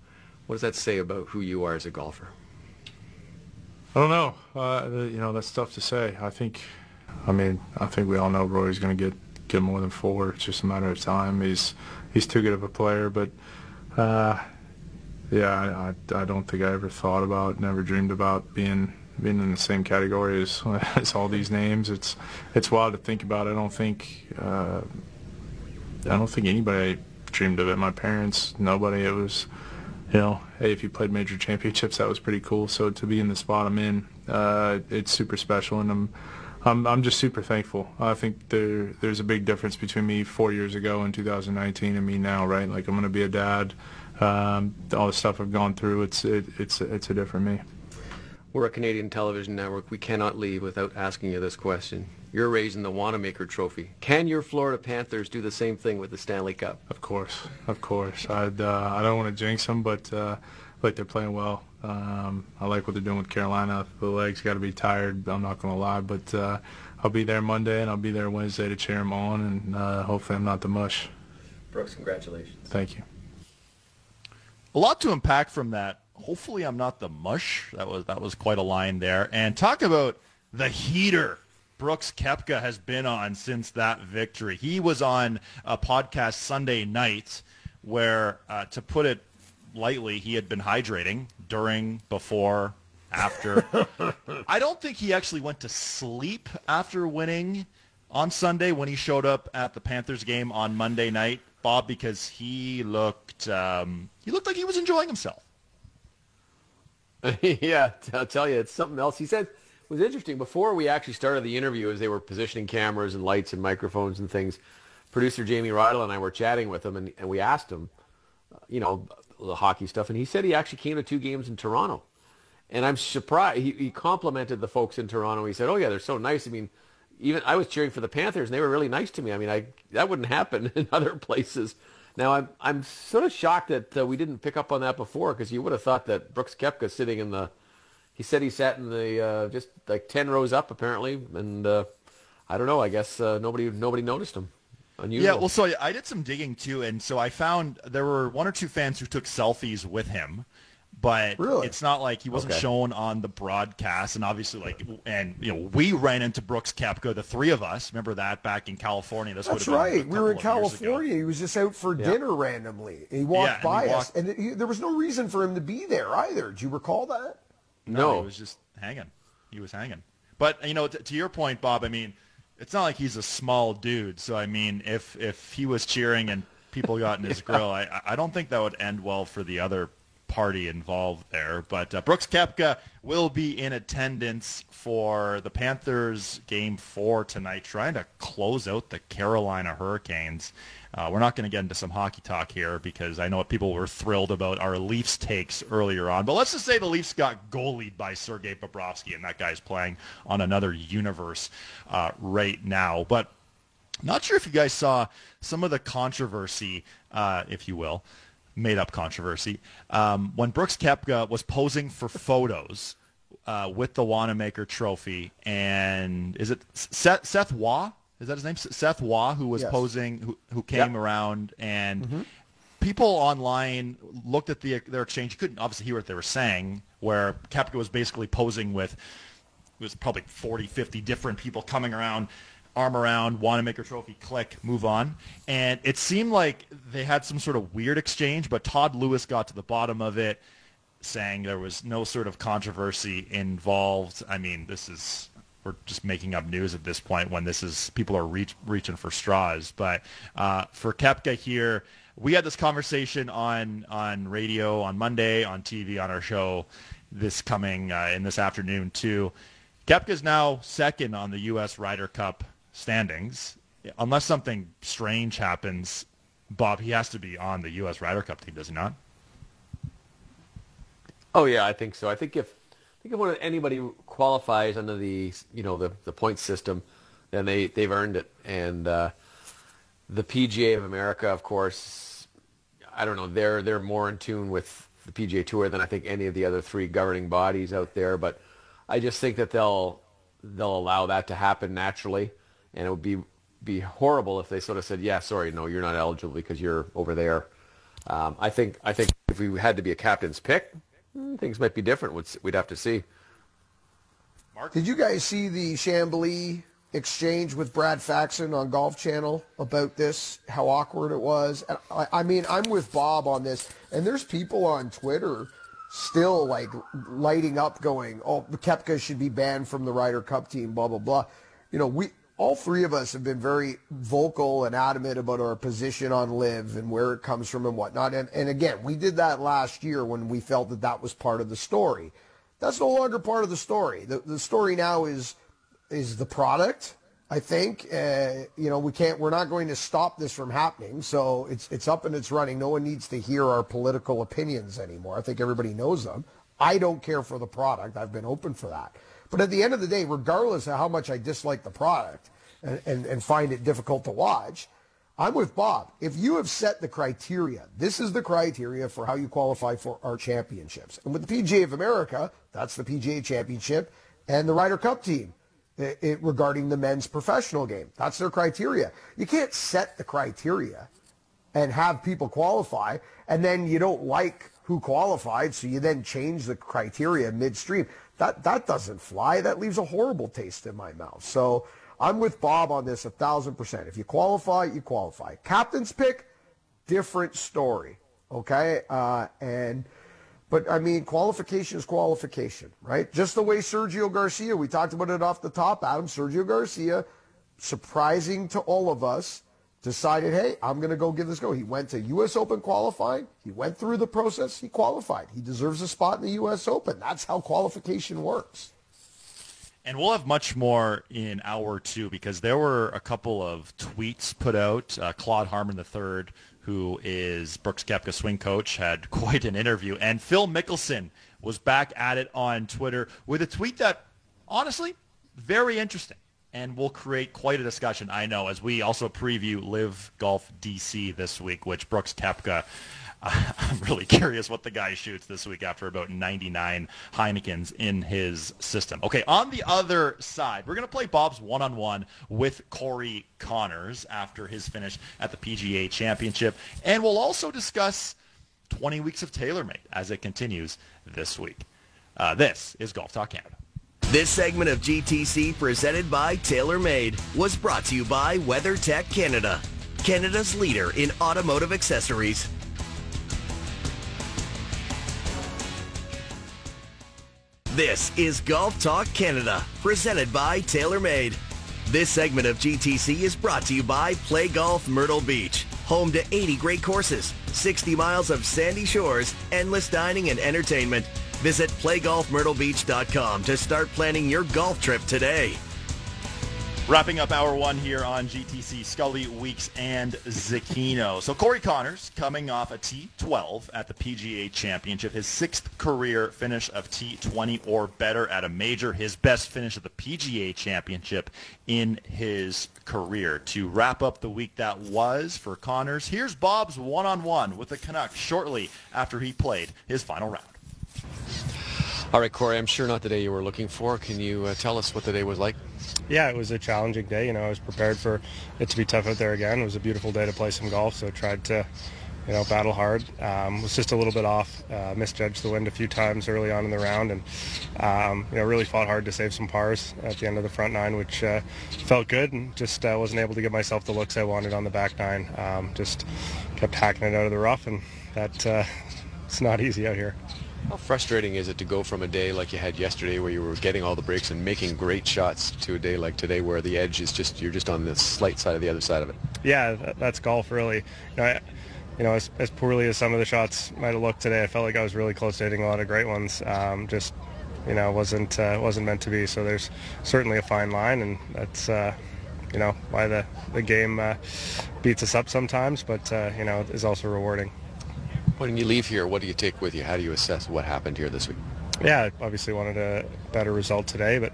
What does that say about who you are as a golfer? I don't know. That's tough to say. I think we all know Rory's going to get more than 4. It's just a matter of time. He's too good of a player, but Yeah, I don't think I ever thought about, never dreamed about being in the same category as all these names. It's wild to think about. I don't think anybody dreamed of it. My parents, nobody. It was, hey, if you played major championships, that was pretty cool. So to be in the spot I'm in, it's super special, and I'm just super thankful. I think there's a big difference between me 4 years ago in 2019 and me now, right? Like, I'm going to be a dad. All the stuff I've gone through, it's a different me. We're a Canadian television network. We cannot leave without asking you this question. You're raising the Wanamaker Trophy. Can your Florida Panthers do the same thing with the Stanley Cup? Of course. I don't want to jinx them, but like, they're playing well. I like what they're doing with Carolina. The legs got to be tired, I'm not going to lie, but I'll be there Monday and I'll be there Wednesday to cheer them on, and hopefully I'm not the mush. Brooks, congratulations. Thank you. A lot to unpack from that. Hopefully I'm not the mush. That was quite a line there. And talk about the heater Brooks Koepka has been on since that victory. He was on a podcast Sunday night where, to put it lightly, he had been hydrating during, before, after. I don't think he actually went to sleep after winning on Sunday when he showed up at the Panthers game on Monday night, Bob, because he looked like he was enjoying himself. Yeah, I'll tell you, it's something else. He said it was interesting. Before we actually started the interview, as they were positioning cameras and lights and microphones and things, producer Jamie Rydell and I were chatting with him, and we asked him, the hockey stuff, and he said he actually came to two games in Toronto. And I'm surprised. He complimented the folks in Toronto. He said, oh, yeah, they're so nice. I mean, even I was cheering for the Panthers, and they were really nice to me. I mean, that wouldn't happen in other places. Now, I'm sort of shocked that we didn't pick up on that before, because you would have thought that Brooks Koepka sitting in the – he said he sat in the just like 10 rows up, apparently, and I don't know. I guess nobody noticed him. Unusual. Yeah, well, so I did some digging, too, and so I found there were one or two fans who took selfies with him. But really? It's not like he wasn't shown on the broadcast, and obviously, we ran into Brooks Koepka, the three of us. Remember that back in California? That's right. We were in California. He was just out for dinner randomly. He walked by us, and there was no reason for him to be there either. Do you recall that? No, he was just hanging. He was hanging. But to your point, Bob, I mean, it's not like he's a small dude. So I mean, if he was cheering and people got in his grill, I don't think that would end well for the other party involved there, but Brooks Koepka will be in attendance for the Panthers game 4 tonight, trying to close out the Carolina Hurricanes. We're not going to get into some hockey talk here, because I know people were thrilled about our Leafs takes earlier on, but let's just say the Leafs got goalied by Sergei Bobrovsky, and that guy's playing on another universe right now. But not sure if you guys saw some of the controversy, if you will, made-up controversy, when Brooks Koepka was posing for photos with the Wanamaker Trophy, and is it Seth Waugh? Is that his name? Seth Waugh, who was posing, who came around, and people online looked at their exchange. You couldn't obviously hear what they were saying, where Koepka was basically posing with, it was probably 40, 50 different people coming around, arm around, Wanamaker Trophy, click, move on. And it seemed like they had some sort of weird exchange, but Todd Lewis got to the bottom of it, saying there was no sort of controversy involved. I mean, we're just making up news at this point when people are reaching for straws. But for Koepka here, we had this conversation on radio on Monday, on TV, on our show this coming in this afternoon too. Koepka's now second on the U.S. Ryder Cup standings. Unless something strange happens, Bob, he has to be on the U.S. Ryder Cup team, does he not? Oh yeah, I think so. I think if anybody qualifies under the points system, then they've earned it. And the PGA of America, of course, I don't know. They're more in tune with the PGA Tour than I think any of the other three governing bodies out there. But I just think that they'll allow that to happen naturally, and it would be horrible if they sort of said, "Yeah, sorry, no, you're not eligible because you're over there." I think if we had to be a captain's pick, things might be different. We'd have to see. Mark, did you guys see the Chambly exchange with Brad Faxon on Golf Channel about this, how awkward it was. And I mean, I'm with Bob on this, and there's people on Twitter still like lighting up going, oh, Koepka should be banned from the Ryder Cup team, blah, blah, blah. You know, we all three of us have been very vocal and adamant about our position on LIV and where it comes from and whatnot. And again, we did that last year when we felt that that was part of the story. That's no longer part of the story. The story now is the product, I think. You know, we're not going to stop this from happening. So it's up and it's running. No one needs to hear our political opinions anymore. I think everybody knows them. I don't care for the product. I've been open for that. But at the end of the day, regardless of how much I dislike the product and find it difficult to watch, I'm with Bob. If you have set the criteria, this is the criteria for how you qualify for our championships. And with the PGA of America, that's the PGA Championship and the Ryder Cup team. Regarding the men's professional game. That's their criteria. You can't set the criteria and have people qualify, and then you don't like who qualified, so you then change the criteria midstream. That doesn't fly. That leaves a horrible taste in my mouth. So I'm with Bob on this 1,000%. If you qualify, you qualify. Captain's pick, different story, okay? But, I mean, qualification is qualification, right? Just the way Sergio Garcia, we talked about it off the top, Adam, Sergio Garcia, surprising to all of us, decided, hey, I'm going to go give this a go. He went to U.S. Open qualifying. He went through the process. He qualified. He deserves a spot in the U.S. Open. That's how qualification works. And we'll have much more in hour two because there were a couple of tweets put out. Claude Harmon III, who is Brooks Koepka swing coach, had quite an interview. And Phil Mickelson was back at it on Twitter with a tweet that, honestly, very interesting and will create quite a discussion, I know, as we also preview LIV Golf DC this week, which Brooks Koepka, I'm really curious what the guy shoots this week after about 99 Heinekens in his system. Okay, on the other side, we're going to play Bob's one-on-one with Corey Connors after his finish at the PGA Championship. And we'll also discuss 20 weeks of TaylorMade as it continues this week. This is Golf Talk Canada. This segment of GTC presented by TaylorMade was brought to you by WeatherTech Canada, Canada's leader in automotive accessories. This is Golf Talk Canada, presented by TaylorMade. This segment of GTC is brought to you by Play Golf Myrtle Beach, home to 80 great courses, 60 miles of sandy shores, endless dining and entertainment. Visit playgolfmyrtlebeach.com to start planning your golf trip today. Wrapping up hour one here on GTC, Scully, Weeks, and Zecchino. So Corey Connors coming off a T12 at the PGA Championship, his sixth career finish of T20 or better at a major, his best finish at the PGA Championship in his career. To wrap up the week that was for Connors, here's Bob's one-on-one with the Canuck shortly after he played his final round. All right, Corey, I'm sure not the day you were looking for. Can you tell us what the day was like? Yeah, it was a challenging day. You know, I was prepared for it to be tough out there again. It was a beautiful day to play some golf, so I tried to, you know, battle hard. Was just a little bit off. Misjudged the wind a few times early on in the round, and you know, really fought hard to save some pars at the end of the front nine, which felt good, and just wasn't able to give myself the looks I wanted on the back nine. Just kept hacking it out of the rough, and that it's not easy out here. How frustrating is it to go from a day like you had yesterday where you were getting all the breaks and making great shots to a day like today where the edge is just, you're just on the slight side of the other side of it? Yeah, that's golf really. You know, as poorly as some of the shots might have looked today, I felt like I was really close to hitting a lot of great ones. Just, you know, wasn't meant to be. So there's certainly a fine line, and that's, you know, why the game beats us up sometimes, but, you know, is also rewarding. When you leave here, what do you take with you? How do you assess what happened here this week? Yeah, obviously wanted a better result today, but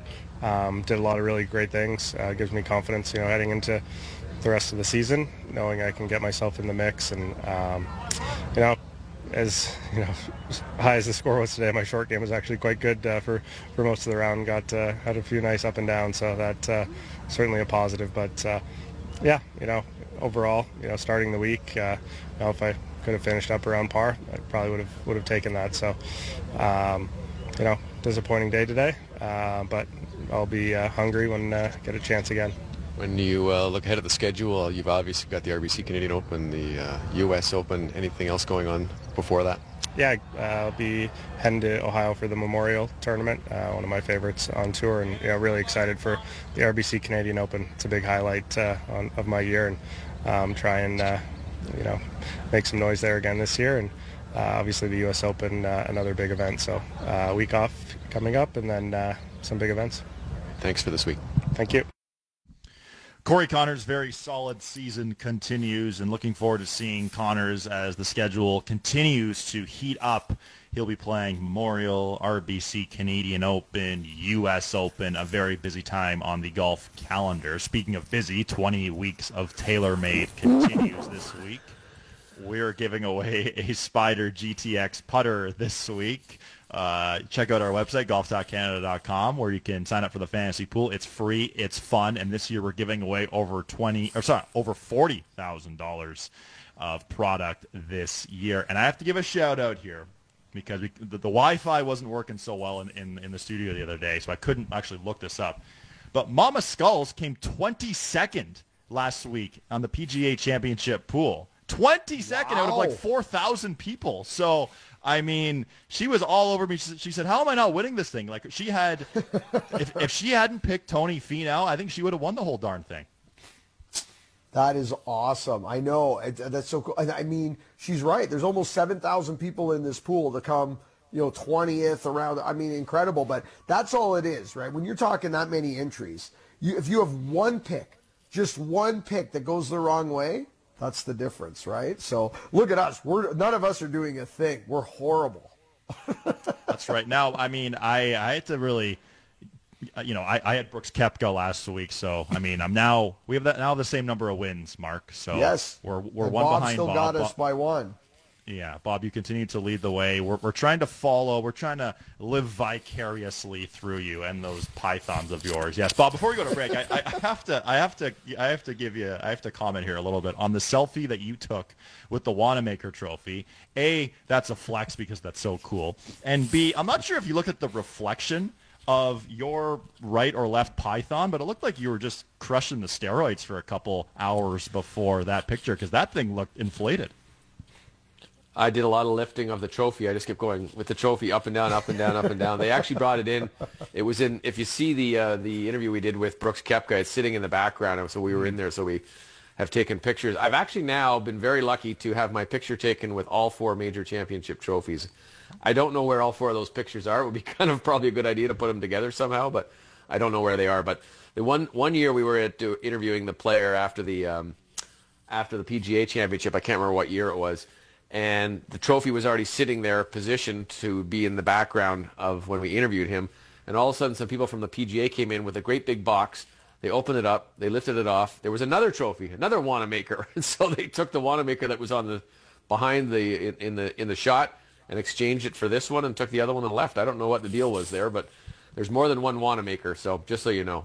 did a lot of really great things. Gives me confidence, you know, heading into the rest of the season, knowing I can get myself in the mix. And, you know, as you know, high as the score was today, my short game was actually quite good for most of the round. Had a few nice up and down, so that certainly a positive. But, yeah, you know, overall, you know, starting the week, you know, if I could have finished up around par, I probably would have taken that. So, you know, disappointing day today, but I'll be hungry when I get a chance again. When you look ahead at the schedule, you've obviously got the RBC Canadian Open, the U.S. Open. Anything else going on before that? Yeah, I'll be heading to Ohio for the Memorial Tournament, one of my favorites on tour, and yeah, really excited for the RBC Canadian Open. It's a big highlight of my year, and try and make some noise there again this year. And obviously the U.S. Open, another big event. So a week off coming up, and then some big events. Thanks for this week. Thank you. Corey Connors' very solid season continues, and looking forward to seeing Connors as the schedule continues to heat up. He'll be playing Memorial, RBC Canadian Open, U.S. Open, a very busy time on the golf calendar. Speaking of busy, 20 weeks of TaylorMade continues this week. We're giving away a Spyder GTX putter this week. Check out our website, golf.canada.com, where you can sign up for the fantasy pool. It's free, it's fun, and this year we're giving away over $40,000 of product this year. And I have to give a shout out here because the Wi-Fi wasn't working so well in the studio the other day, so I couldn't actually look this up. But Mama Skulls came 22nd last week on the PGA Championship pool. 22nd out of like 4,000 people. So, I mean, she was all over me. She said, how am I not winning this thing? Like, she had, if she hadn't picked Tony Finau, I think she would have won the whole darn thing. That is awesome. I know. That's so cool. I mean, she's right. There's almost 7,000 people in this pool to come, 20th around. I mean, incredible. But that's all it is, right? When you're talking that many entries, if you have just one pick that goes the wrong way, that's the difference, right? So look at us. None of us are doing a thing. We're horrible. That's right. Now, I mean, I had to really, I had Brooks Koepka last week, so I mean, we have the same number of wins, Mark. So yes, we're one Bob behind. Bob still got us by one. Yeah, Bob, you continue to lead the way. We're trying to follow. We're trying to live vicariously through you and those pythons of yours. Yes, Bob. Before we go to break, I have to comment here a little bit on the selfie that you took with the Wanamaker Trophy. A, that's a flex because that's so cool. And B, I'm not sure if you looked at the reflection of your right or left python, but it looked like you were just crushing the steroids for a couple hours before that picture because that thing looked inflated. I did a lot of lifting of the trophy. I just kept going with the trophy up and down, up and down, up and down. They actually brought it in. It was in, if you see the interview we did with Brooks Koepka, it's sitting in the background. So we were in there. So we have taken pictures. I've actually now been very lucky to have my picture taken with all four major championship trophies. I don't know where all four of those pictures are. It would be kind of probably a good idea to put them together somehow, but I don't know where they are. But the one year we were interviewing the player after the PGA Championship. I can't remember what year it was. And the trophy was already sitting there positioned to be in the background of when we interviewed him. And all of a sudden, some people from the PGA came in with a great big box. They opened it up. They lifted it off. There was another trophy, another Wanamaker. And so they took the Wanamaker that was on the behind the in the shot and exchanged it for this one and took the other one and left. I don't know what the deal was there, but there's more than one Wanamaker, so just so you know.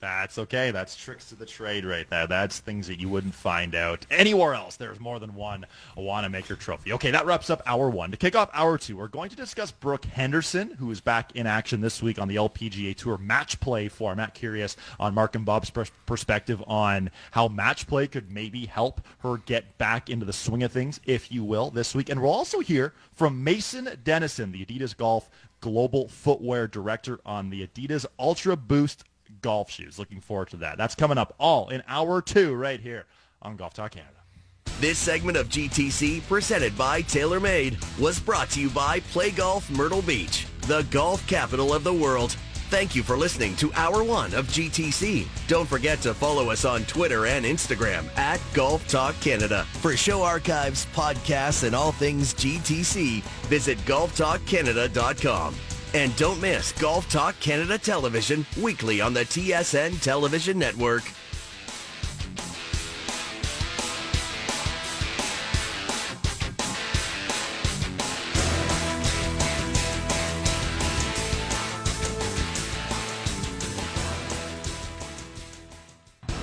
That's okay. That's tricks to the trade right there. That's things that you wouldn't find out anywhere else. There's more than one Wanamaker trophy. Okay, that wraps up hour one. To kick off hour two, we're going to discuss Brooke Henderson, who is back in action this week on the LPGA Tour match play format. Curious on Mark and Bob's perspective on how match play could maybe help her get back into the swing of things, if you will, this week. And we'll also hear from Mason Denison, the Adidas Golf Global Footwear Director, on the Adidas Ultra Boost golf shoes. Looking forward to that. That's coming up all in hour two right here on Golf Talk Canada. This segment of GTC, presented by TaylorMade, was brought to you by Play Golf Myrtle Beach, the golf capital of the world. Thank you for listening to hour one of GTC. Don't forget to follow us on Twitter and Instagram at Golf Talk Canada. For show archives, podcasts, and all things GTC, visit golftalkcanada.com. And don't miss Golf Talk Canada Television weekly on the TSN Television Network.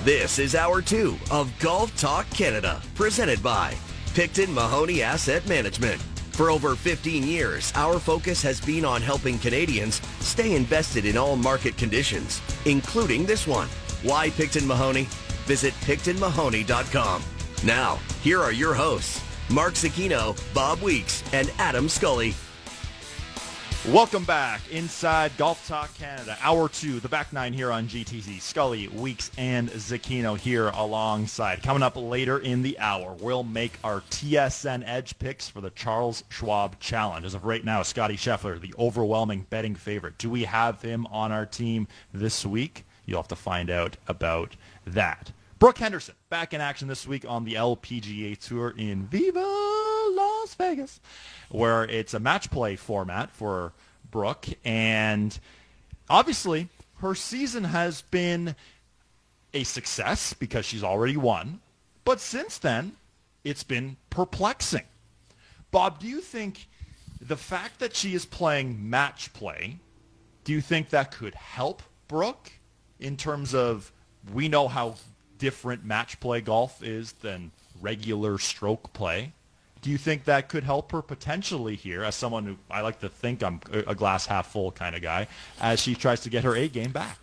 This is hour two of Golf Talk Canada, presented by Picton Mahoney Asset Management. For over 15 years, our focus has been on helping Canadians stay invested in all market conditions, including this one. Why Picton Mahoney? Visit PictonMahoney.com. Now, here are your hosts, Mark Cicchino, Bob Weeks, and Adam Scully. Welcome back inside Golf Talk Canada, Hour 2, the back nine here on GTZ. Scully, Weeks, and Zecchino here alongside. Coming up later in the hour, we'll make our TSN Edge picks for the Charles Schwab Challenge. As of right now, Scottie Scheffler, the overwhelming betting favorite. Do we have him on our team this week? You'll have to find out about that. Brooke Henderson, back in action this week on the LPGA Tour in Las Vegas, where it's a match play format for Brooke, and obviously her season has been a success because she's already won, but since then it's been perplexing. Bob, do you think the fact that she is playing match play, do you think that could help Brooke in terms of, we know how different match play golf is than regular stroke play? Do you think that could help her potentially here, as someone who, I like to think I'm a glass half full kind of guy, as she tries to get her A game back?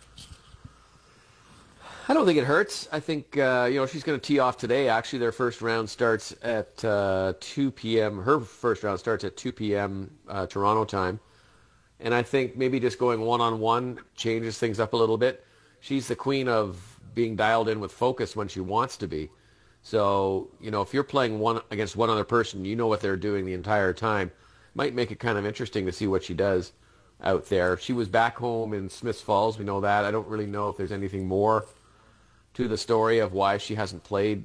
I don't think it hurts. I think, she's going to tee off today. Actually, their first round starts at 2 p.m. Her first round starts at 2 p.m. Toronto time. And I think maybe just going one-on-one changes things up a little bit. She's the queen of being dialed in with focus when she wants to be. So, if you're playing one against one other person, you know what they're doing the entire time. Might make it kind of interesting to see what she does out there. She was back home in Smiths Falls. We know that. I don't really know if there's anything more to the story of why she hasn't played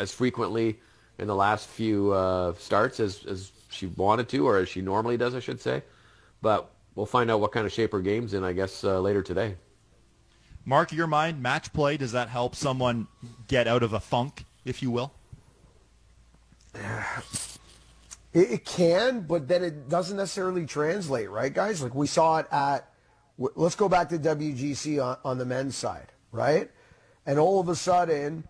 as frequently in the last few starts as she wanted to, or as she normally does, I should say. But we'll find out what kind of shape her game's in, I guess, later today. Mark, your mind, match play, does that help someone get out of a funk, if you will? It can, but then it doesn't necessarily translate, right, guys? Like we saw it at, let's go back to WGC on the men's side, right? And all of a sudden,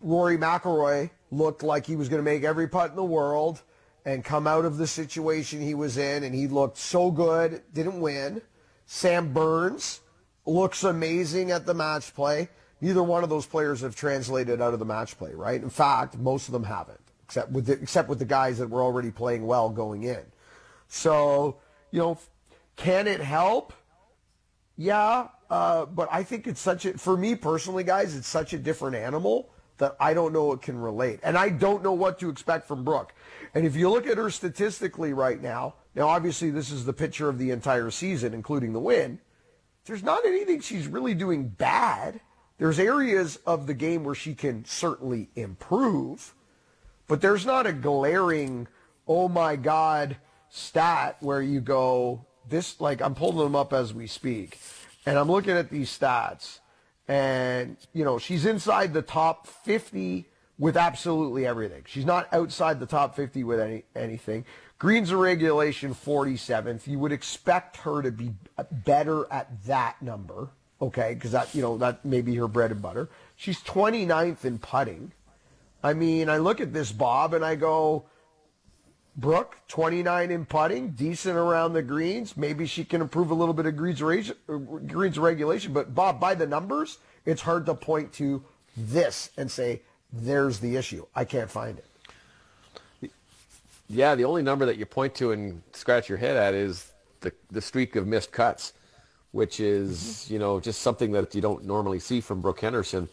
Rory McIlroy looked like he was going to make every putt in the world and come out of the situation he was in, and he looked so good, didn't win. Sam Burns looks amazing at the match play. Neither one of those players have translated out of the match play, right? In fact, most of them haven't, except with the guys that were already playing well going in. So, can it help? Yeah, but I think it's for me personally, guys, it's such a different animal that I don't know it can relate. And I don't know what to expect from Brooke. And if you look at her statistically right now obviously this is the picture of the entire season, including the win, there's not anything she's really doing bad. There's areas of the game where she can certainly improve, but there's not a glaring, oh my God, stat where you go, this, like, I'm pulling them up as we speak, and I'm looking at these stats, and, she's inside the top 50 with absolutely everything. She's not outside the top 50 with anything. Greens of regulation, 47th. You would expect her to be better at that number. Okay, because that, that may be her bread and butter. She's 29th in putting. I mean, I look at this, Bob, and I go, Brooke, 29 in putting, decent around the greens. Maybe she can improve a little bit of greens regulation. But, Bob, by the numbers, it's hard to point to this and say, there's the issue. I can't find it. Yeah, the only number that you point to and scratch your head at is the streak of missed cuts, which is, just something that you don't normally see from Brooke Henderson.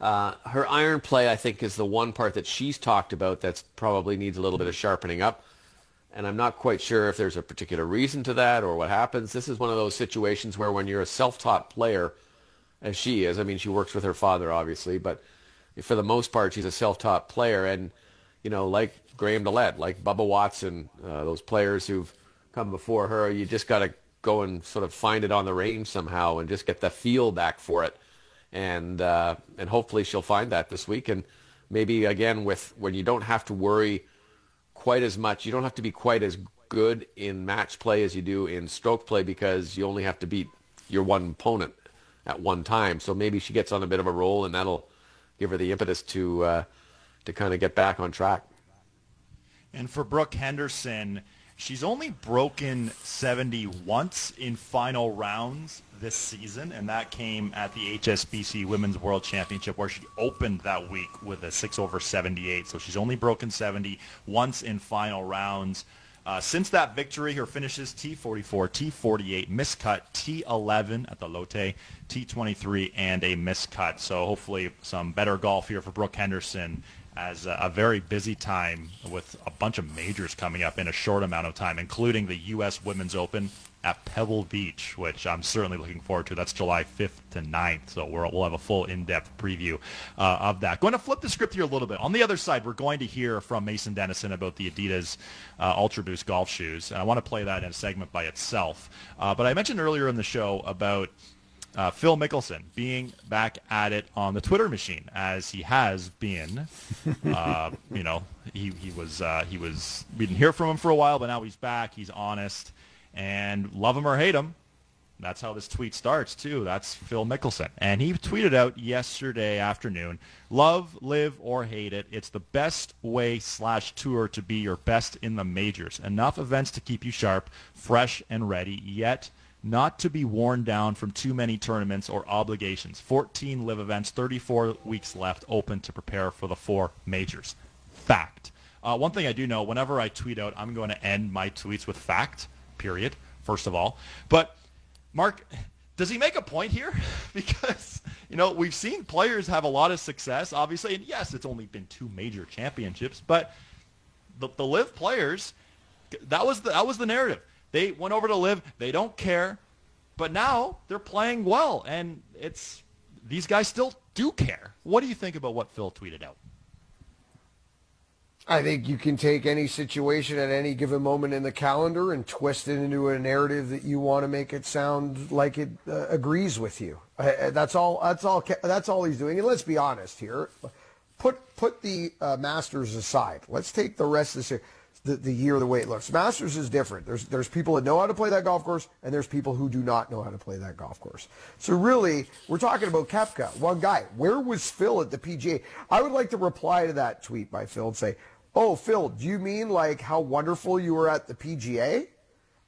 Her iron play, I think, is the one part that she's talked about that probably needs a little bit of sharpening up. And I'm not quite sure if there's a particular reason to that or what happens. This is one of those situations where when you're a self-taught player, as she is, I mean, she works with her father, obviously, but for the most part, she's a self-taught player. And, like Graham DeLaet, like Bubba Watson, those players who've come before her, you just got to go and sort of find it on the range somehow and just get the feel back for it. And hopefully she'll find that this week. And maybe, again, when you don't have to worry quite as much, you don't have to be quite as good in match play as you do in stroke play because you only have to beat your one opponent at one time. So maybe she gets on a bit of a roll, and that'll give her the impetus to kind of get back on track. And for Brooke Henderson, she's only broken 70 once in final rounds this season, and that came at the HSBC Women's World Championship, where she opened that week with a 6 over 78. So she's only broken 70 once in final rounds. Since that victory, her finishes T44, T48, miscut, T11 at the Lotte, T23, and a miscut. So hopefully some better golf here for Brooke Henderson, as a very busy time with a bunch of majors coming up in a short amount of time, including the U.S. Women's Open at Pebble Beach, which I'm certainly looking forward to. That's July 5th to 9th, so we'll have a full in-depth preview of that. Going to flip the script here a little bit. On the other side, we're going to hear from Mason Denison about the Adidas Ultra Boost golf shoes. And I want to play that in a segment by itself. But I mentioned earlier in the show about Phil Mickelson being back at it on the Twitter machine, as he has been. He was. We didn't hear from him for a while, but now he's back. He's honest, and love him or hate him, that's how this tweet starts too. That's Phil Mickelson, and he tweeted out yesterday afternoon: "Love, live, or hate it, it's the best way / tour to be your best in the majors. Enough events to keep you sharp, fresh, and ready. Yet." Not to be worn down from too many tournaments or obligations. 14 live events, 34 weeks left, open to prepare for the 4 majors. Fact. One thing I do know, whenever I tweet out, I'm going to end my tweets with fact, period, first of all. But, Mark, does he make a point here? Because, you know, we've seen players have a lot of success, obviously. And, yes, it's only been 2 major championships. But the live players, that was the narrative. They went over to live. They don't care. But now they're playing well, and it's these guys still do care. What do you think about what Phil tweeted out? I think you can take any situation at any given moment in the calendar and twist it into a narrative that you want to make it sound like it agrees with you. That's all he's doing. And let's be honest here. Put the Masters aside. Let's take the rest of this year. The year, the way it looks. Masters is different. There's people that know how to play that golf course, and there's people who do not know how to play that golf course. So really, we're talking about Koepka, one guy. Where was Phil at the PGA? I would like to reply to that tweet by Phil and say, oh, Phil, do you mean like how wonderful you were at the PGA?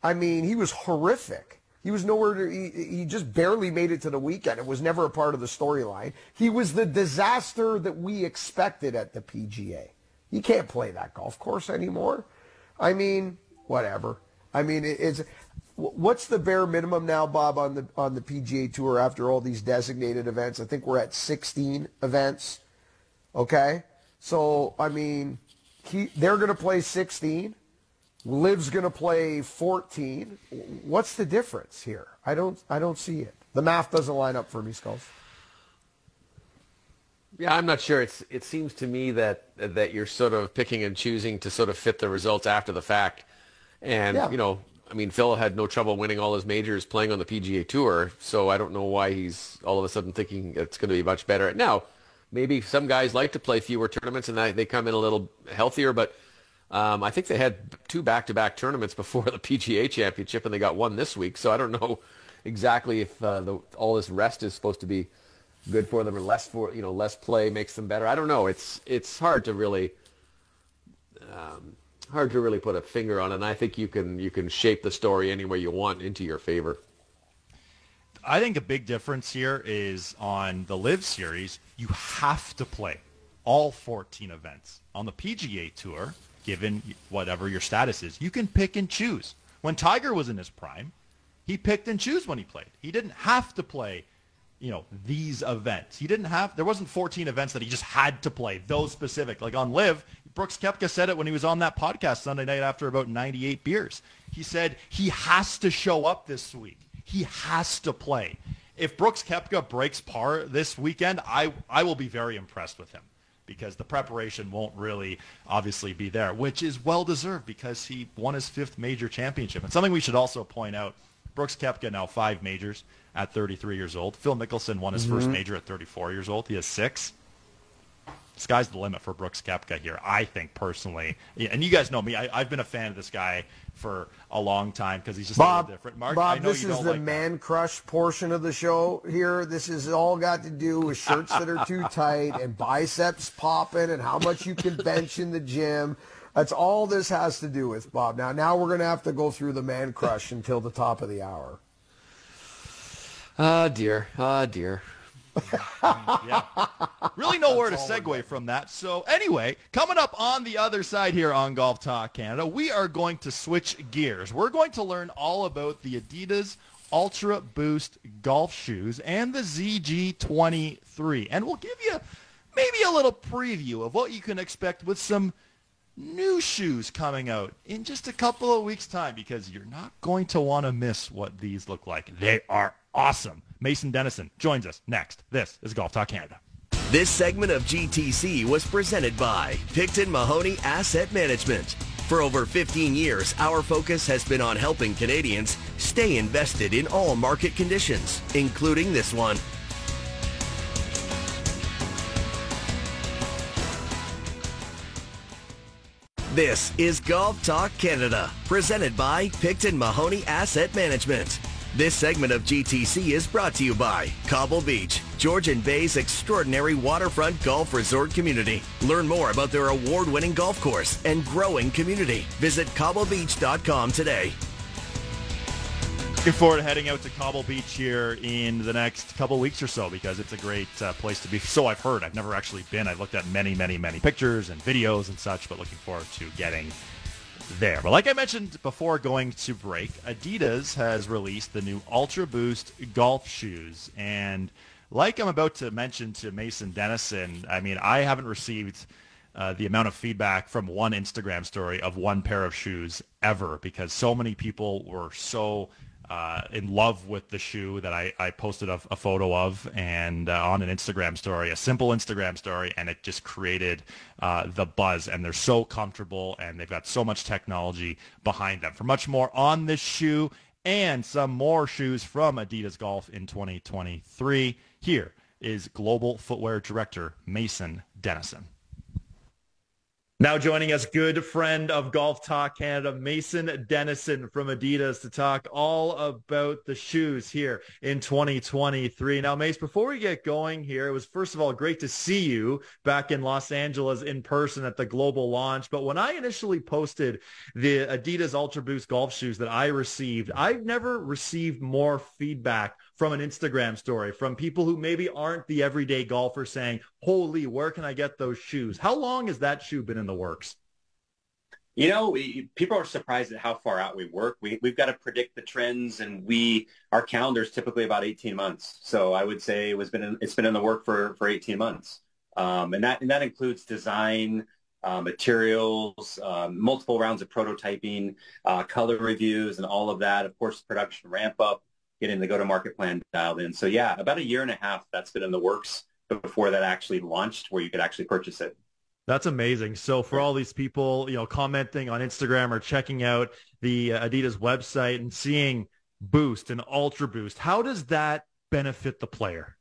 I mean, he was horrific. He was nowhere to, he just barely made it to the weekend. It was never a part of the storyline. He was the disaster that we expected at the PGA. You can't play that golf course anymore. I mean, whatever. I mean, it's what's the bare minimum now, Bob, on the PGA Tour after all these designated events? I think we're at 16 events. Okay, so I mean, they're going to play 16. LIV's going to play 14. What's the difference here? I don't see it. The math doesn't line up for me, Skulls. Yeah, I'm not sure. It seems to me that you're sort of picking and choosing to sort of fit the results after the fact. And, yeah. You know, I mean, Phil had no trouble winning all his majors playing on the PGA Tour, so I don't know why he's all of a sudden thinking it's going to be much better. Now, maybe some guys like to play fewer tournaments and they come in a little healthier, but I think they had 2 back-to-back tournaments before the PGA Championship, and they got one this week, so I don't know exactly if all this rest is supposed to be good for them, or less for, you know, less play makes them better. I don't know. It's hard to really put a finger on it. And I think you can shape the story any way you want into your favor. I think a big difference here is on the LIV series, you have to play all 14 events. On the PGA Tour, given whatever your status is, you can pick and choose. When Tiger was in his prime, he picked and chose when he played. He didn't have to play, you know, these events. There wasn't 14 events that he just had to play, those specific. Like on LIV, Brooks Koepka said it when he was on that podcast Sunday night after about 98 beers. He said he has to show up this week. He has to play. If Brooks Koepka breaks par this weekend, I will be very impressed with him, because the preparation won't really obviously be there, which is well-deserved because he won his 5th major championship. And something we should also point out, Brooks Koepka now 5 majors at 33 years old. Phil Mickelson won his first major at 34 years old. He has 6. Sky's the limit for Brooks Koepka here, I think, personally. Yeah, and you guys know me. I've been a fan of this guy for a long time because he's just Bob, a little different. Mark, Bob, I know this you is don't the like man that. Crush portion of the show here. This is all got to do with shirts that are too tight and biceps popping and how much you can bench in the gym. That's all this has to do with, Bob. Now we're going to have to go through the man crush until the top of the hour. Ah, dear. Yeah. Really nowhere to segue from that. So anyway, coming up on the other side here on Golf Talk Canada, we are going to switch gears. We're going to learn all about the Adidas Ultra Boost golf shoes and the ZG23. And we'll give you maybe a little preview of what you can expect with some new shoes coming out in just a couple of weeks' time, because you're not going to want to miss what these look like. They are awesome. Mason Denison joins us next. This is Golf Talk Canada. This segment of GTC was presented by Picton Mahoney Asset Management. For over 15 years, our focus has been on helping Canadians stay invested in all market conditions, including this one. This is Golf Talk Canada, presented by Picton Mahoney Asset Management. This segment of GTC is brought to you by Cobble Beach, Georgian Bay's extraordinary waterfront golf resort community. Learn more about their award-winning golf course and growing community. Visit cobblebeach.com today. Looking forward to heading out to Cobble Beach here in the next couple weeks or so, because it's a great place to be. So I've heard. I've never actually been. I've looked at many pictures and videos and such, but looking forward to getting there. But like I mentioned before going to break, Adidas has released the new Ultra Boost golf shoes. And like I'm about to mention to Mason Denison, I mean, I haven't received the amount of feedback from one Instagram story of one pair of shoes ever, because so many people were so in love with the shoe that I posted a photo of and on an Instagram story, a simple Instagram story, and it just created the buzz. And they're so comfortable, and they've got so much technology behind them. For much more on this shoe and some more shoes from Adidas Golf in 2023, here is Global Footwear Director Mason Denison. Now joining us, good friend of Golf Talk Canada, Mason Denison from Adidas, to talk all about the shoes here in 2023. Now, Mace, before we get going here, it was, first of all, great to see you back in Los Angeles in person at the global launch. But when I initially posted the Adidas Ultra Boost golf shoes that I received, I've never received more feedback from an Instagram story, from people who maybe aren't the everyday golfer saying, holy, where can I get those shoes? How long has that shoe been in the works? You know, people are surprised at how far out we work. We've got to predict the trends, and our calendar is typically about 18 months. So I would say it's been in the work for 18 months. And that includes design, materials, multiple rounds of prototyping, color reviews, and all of that. Of course, production ramp up, getting the go-to-market plan dialed in. So yeah, about 1.5 years that's been in the works before that actually launched, where you could actually purchase it. That's amazing. So for all these people, you know, commenting on Instagram or checking out the Adidas website and seeing Boost and Ultra Boost, how does that benefit the player?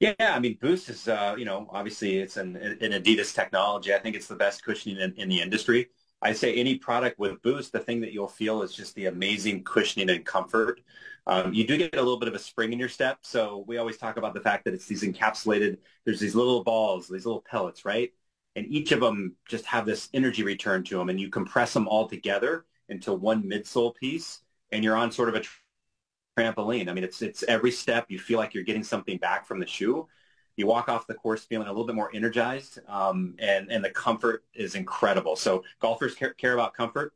Yeah, I mean, Boost is, you know, obviously it's an Adidas technology. I think it's the best cushioning in the industry. I say any product with Boost, the thing that you'll feel is just the amazing cushioning and comfort. You do get a little bit of a spring in your step. So we always talk about the fact that it's these encapsulated, there's these little balls, these little pellets, right? And each of them just have this energy return to them, and you compress them all together into one midsole piece, and you're on sort of a trampoline. I mean, it's every step you feel like you're getting something back from the shoe. You walk off the course feeling a little bit more energized, and the comfort is incredible. So golfers care about comfort.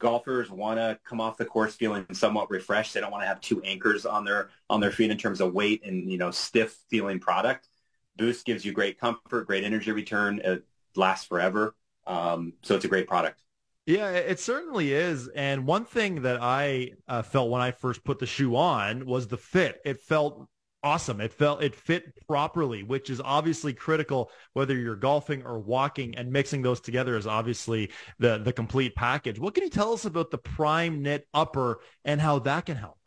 Golfers want to come off the course feeling somewhat refreshed. They don't want to have two anchors on their feet in terms of weight and, you know, stiff feeling product. Boost gives you great comfort, great energy return. It lasts forever. So it's a great product. Yeah, it certainly is. And one thing that I felt when I first put the shoe on was the fit. It felt awesome. It fit properly, which is obviously critical, whether you're golfing or walking, and mixing those together is obviously the complete package. What can you tell us about the Prime Knit upper and how that can help?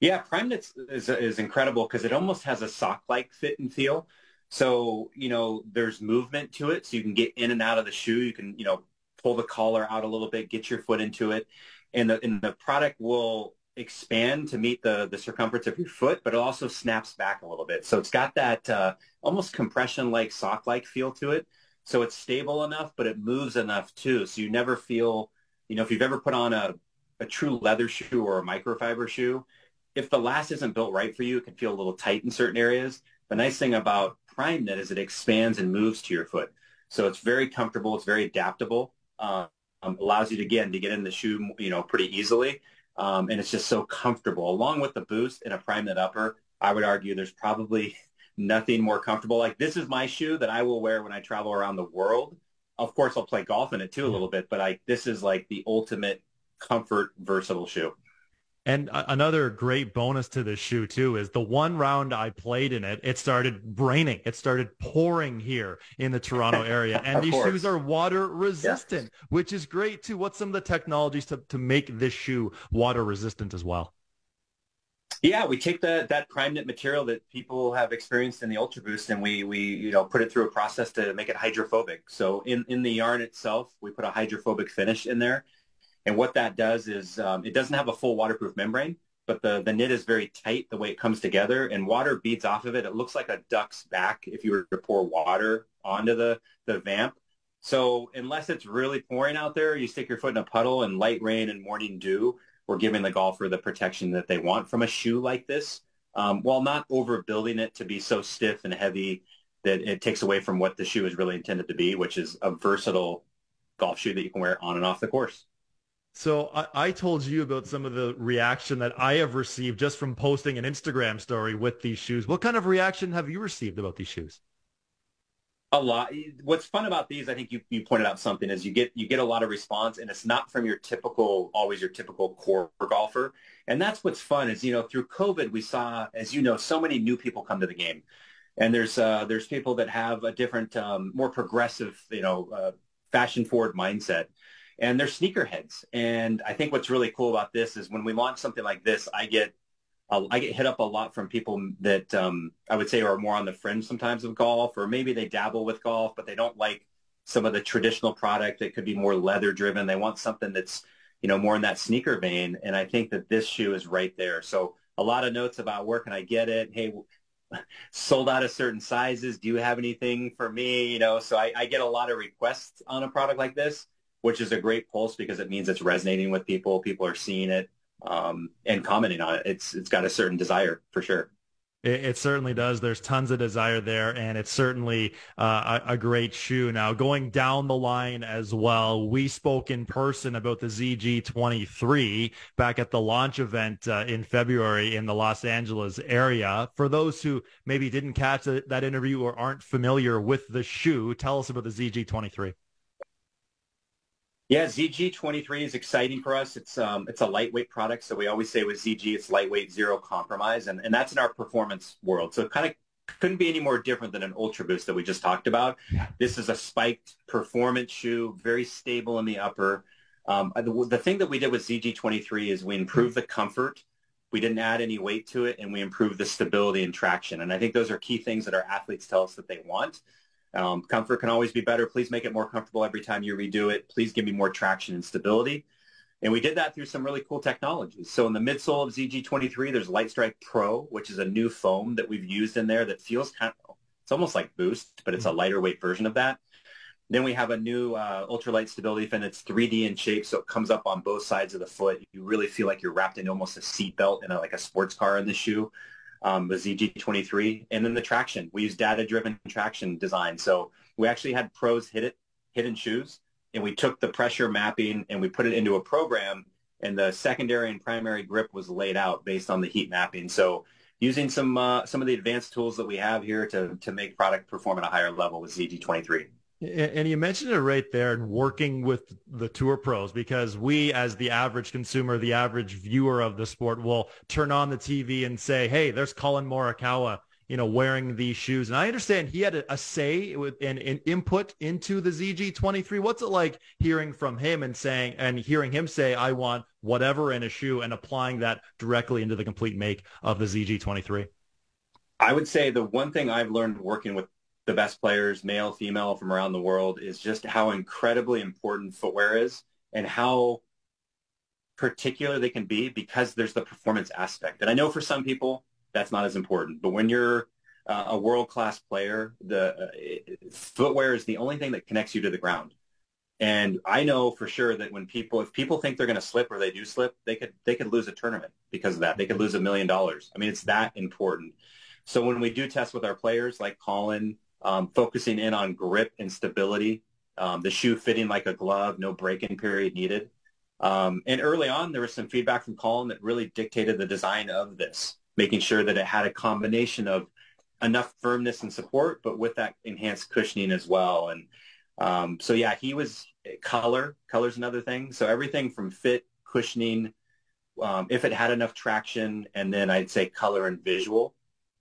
Yeah, Prime Knit is incredible because it almost has a sock-like fit and feel. So, you know, there's movement to it, so you can get in and out of the shoe. You can, you know, pull the collar out a little bit, get your foot into it, and the product will expand to meet the circumference of your foot, but it also snaps back a little bit. So it's got that almost compression-like, sock-like feel to it. So it's stable enough, but it moves enough too. So you never feel, you know, if you've ever put on a true leather shoe or a microfiber shoe, if the last isn't built right for you, it can feel a little tight in certain areas. The nice thing about PrimeNet is it expands and moves to your foot. So it's very comfortable. It's very adaptable. Allows you to, again, to get in the shoe, you know, pretty easily. And it's just so comfortable. Along with the Boost and a PrimeNet upper, I would argue there's probably nothing more comfortable. Like, this is my shoe that I will wear when I travel around the world. Of course, I'll play golf in it too a little bit, but this is like the ultimate comfort, versatile shoe. And another great bonus to this shoe, too, is the one round I played in it, it started raining. It started pouring here in the Toronto area. And these shoes are water resistant, which is great, too. What's some of the technologies to make this shoe water resistant as well? Yeah, we take that PrimeNet material that people have experienced in the Ultra Boost, and we you know, put it through a process to make it hydrophobic. So in the yarn itself, we put a hydrophobic finish in there. And what that does is it doesn't have a full waterproof membrane, but the knit is very tight the way it comes together, and water beads off of it. It looks like a duck's back if you were to pour water onto the vamp. So unless it's really pouring out there, you stick your foot in a puddle, and light rain and morning dew, we're giving the golfer the protection that they want from a shoe like this, while not overbuilding it to be so stiff and heavy that it takes away from what the shoe is really intended to be, which is a versatile golf shoe that you can wear on and off the course. So I told you about some of the reaction that I have received just from posting an Instagram story with these shoes. What kind of reaction have you received about these shoes? A lot. What's fun about these, I think you pointed out something, is you get a lot of response, and it's not from your typical core golfer. And that's what's fun is, you know, through COVID, we saw, as you know, so many new people come to the game. And there's people that have a different, more progressive, you know, fashion-forward mindset. And they're sneakerheads. And I think what's really cool about this is when we launch something like this, I get hit up a lot from people that I would say are more on the fringe sometimes of golf, or maybe they dabble with golf, but they don't like some of the traditional product that could be more leather driven. They want something that's, you know, more in that sneaker vein. And I think that this shoe is right there. So a lot of notes about where can I get it? Hey, sold out of certain sizes. Do you have anything for me? You know, so I get a lot of requests on a product like this, which is a great pulse because it means it's resonating with people. People are seeing it and commenting on it. It's got a certain desire for sure. It certainly does. There's tons of desire there, and it's certainly a great shoe. Now, going down the line as well, we spoke in person about the ZG23 back at the launch event in February in the Los Angeles area. For those who maybe didn't catch that interview or aren't familiar with the shoe, tell us about the ZG23. Yeah, ZG23 is exciting for us. It's a lightweight product, so we always say with ZG, it's lightweight, zero compromise, and that's in our performance world. So it kind of couldn't be any more different than an Ultra Boost that we just talked about. Yeah. This is a spiked performance shoe, very stable in the upper. The thing that we did with ZG23 is we improved the comfort. We didn't add any weight to it, and we improved the stability and traction. And I think those are key things that our athletes tell us that they want. Comfort can always be better. Please make it more comfortable every time you redo it. Please give me more traction and stability. And we did that through some really cool technologies. So in the midsole of ZG23, there's Lightstrike Pro, which is a new foam that we've used in there that feels kind of, it's almost like Boost, but it's a lighter weight version of that. Then we have a new ultralight stability fin. It's 3D in shape, so it comes up on both sides of the foot. You really feel like you're wrapped in almost a seatbelt in like a sports car in the shoe. The ZG23, and then the traction. We use data-driven traction design. So we actually had pros hidden shoes, and we took the pressure mapping and we put it into a program, and the secondary and primary grip was laid out based on the heat mapping. So using some of the advanced tools that we have here to make product perform at a higher level with ZG23. And you mentioned it right there and working with the tour pros, because we, as the average consumer, the average viewer of the sport, will turn on the TV and say, hey, there's Colin Morikawa, you know, wearing these shoes. And I understand he had a say and an input into the ZG23. What's it like hearing from him and hearing him say, I want whatever in a shoe, and applying that directly into the complete make of the ZG23? I would say the one thing I've learned working with the best players, male, female, from around the world, is just how incredibly important footwear is and how particular they can be, because there's the performance aspect. And I know for some people that's not as important, but when you're a world-class player, footwear is the only thing that connects you to the ground. And I know for sure that when if people think they're going to slip or they do slip, they could lose a tournament because of that. They could lose $1 million. I mean, it's that important. So when we do tests with our players, like Colin, focusing in on grip and stability, the shoe fitting like a glove, no break-in period needed. And early on, there was some feedback from Colin that really dictated the design of this, making sure that it had a combination of enough firmness and support, but with that enhanced cushioning as well. And so, yeah, he was color's another thing. So everything from fit, cushioning, if it had enough traction, and then I'd say color and visual.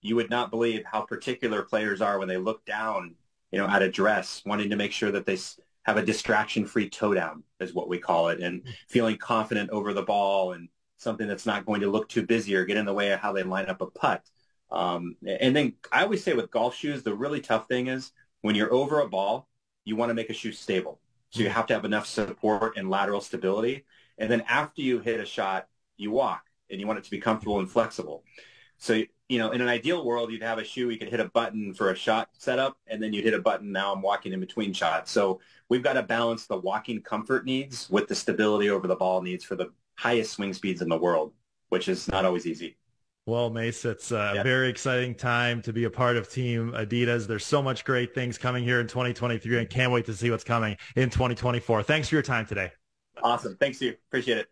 You would not believe how particular players are when they look down, at a dress, wanting to make sure that they have a distraction-free toe down is what we call it, and feeling confident over the ball and something that's not going to look too busy or get in the way of how they line up a putt. And then I always say with golf shoes, the really tough thing is when you're over a ball, you want to make a shoe stable. So you have to have enough support and lateral stability. And then after you hit a shot, you walk, and you want it to be comfortable and flexible. So, in an ideal world, you'd have a shoe, you could hit a button for a shot setup, and then you'd hit a button, now I'm walking in between shots. So we've got to balance the walking comfort needs with the stability over the ball needs for the highest swing speeds in the world, which is not always easy. Well, Mace, it's a very exciting time to be a part of Team Adidas. There's so much great things coming here in 2023, and can't wait to see what's coming in 2024. Thanks for your time today. Awesome. Thanks to you. Appreciate it.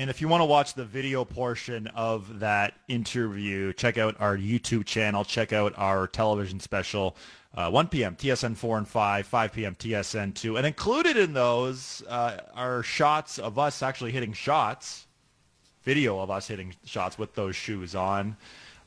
And if you want to watch the video portion of that interview, check out our YouTube channel. Check out our television special, 1 p.m. TSN 4 and 5, 5 p.m. TSN 2. And included in those are shots of us actually hitting shots, video of us hitting shots with those shoes on.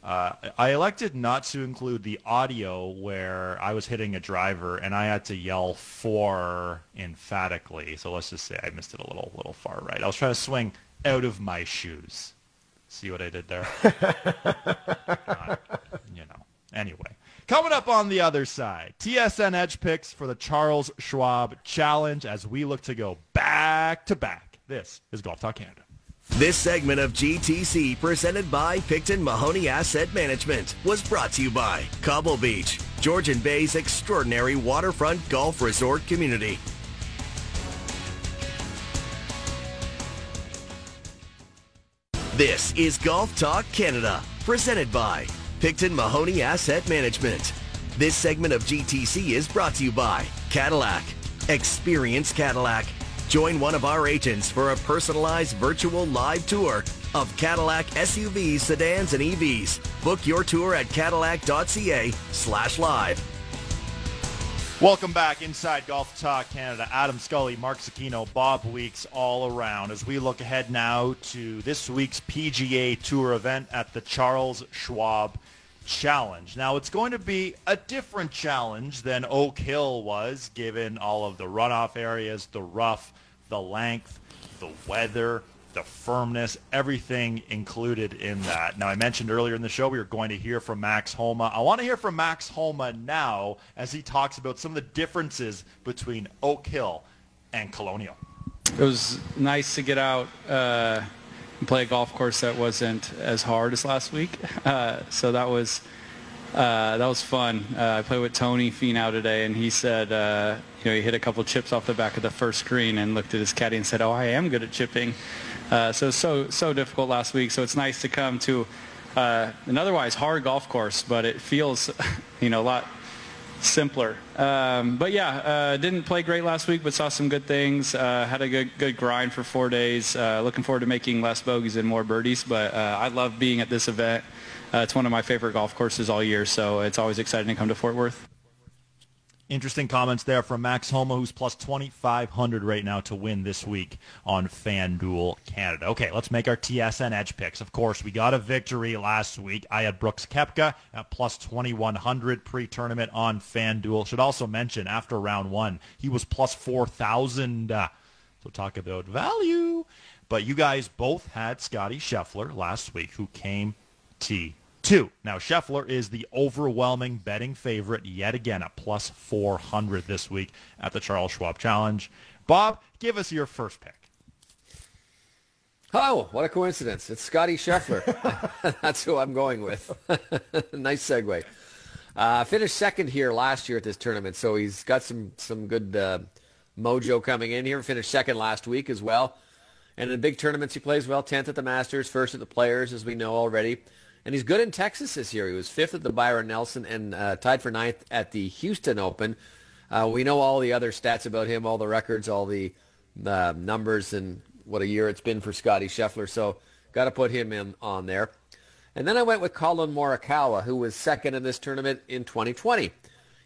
I elected not to include the audio where I was hitting a driver and I had to yell four emphatically. So let's just say I missed it a little far right. I was trying to swing out of my shoes. See what I did there? Anyway, coming up on the other side, TSN Edge picks for the Charles Schwab Challenge as we look to go back to back. This is Golf Talk Canada. This segment of GTC, presented by Picton Mahoney Asset Management, was brought to you by Cobble Beach, Georgian Bay's extraordinary waterfront golf resort community. This is Golf Talk Canada, presented by Picton Mahoney Asset Management. This segment of GTC is brought to you by Cadillac. Experience Cadillac. Join one of our agents for a personalized virtual live tour of Cadillac SUVs, sedans, and EVs. Book your tour at cadillac.ca/live. Welcome back inside Golf Talk Canada. Adam Scully, Mark Cicchino, Bob Weeks all around as we look ahead now to this week's PGA Tour event at the Charles Schwab Challenge. Now, it's going to be a different challenge than Oak Hill was, given all of the runoff areas, the rough, the length, the weather, the firmness, everything included in that. Now, I mentioned earlier in the show we were going to hear from Max Homa. I want to hear from Max Homa now as he talks about some of the differences between Oak Hill and Colonial. It was nice to get out and play a golf course that wasn't as hard as last week. So that was fun. I played with Tony Finau today, and he said, he hit a couple chips off the back of the first green and looked at his caddy and said, "Oh, I am good at chipping." So difficult last week. So it's nice to come to an otherwise hard golf course, but it feels, a lot simpler. Didn't play great last week, but saw some good things. Had a good grind for 4 days. Looking forward to making less bogeys and more birdies. But I love being at this event. It's one of my favorite golf courses all year, so it's always exciting to come to Fort Worth. Interesting comments there from Max Homa, who's plus 2,500 right now to win this week on FanDuel Canada. Okay, let's make our TSN Edge picks. Of course, we got a victory last week. I had Brooks Koepka at plus 2,100 pre-tournament on FanDuel. Should also mention after round one, he was plus 4,000. So talk about value. But you guys both had Scottie Scheffler last week, who came T2. Now, Scheffler is the overwhelming betting favorite yet again at plus 400 this week at the Charles Schwab Challenge. Bob, give us your first pick. Oh, what a coincidence. It's Scottie Scheffler. That's who I'm going with. Nice segue. Finished second here last year at this tournament, so he's got some good mojo coming in here. Finished second last week as well. And in the big tournaments, he plays well. 10th at the Masters, 1st at the Players, as we know already. And he's good in Texas this year. He was 5th at the Byron Nelson and tied for 9th at the Houston Open. We know all the other stats about him, all the records, all the numbers, and what a year it's been for Scottie Scheffler. So got to put him in on there. And then I went with Colin Morikawa, who was second in this tournament in 2020.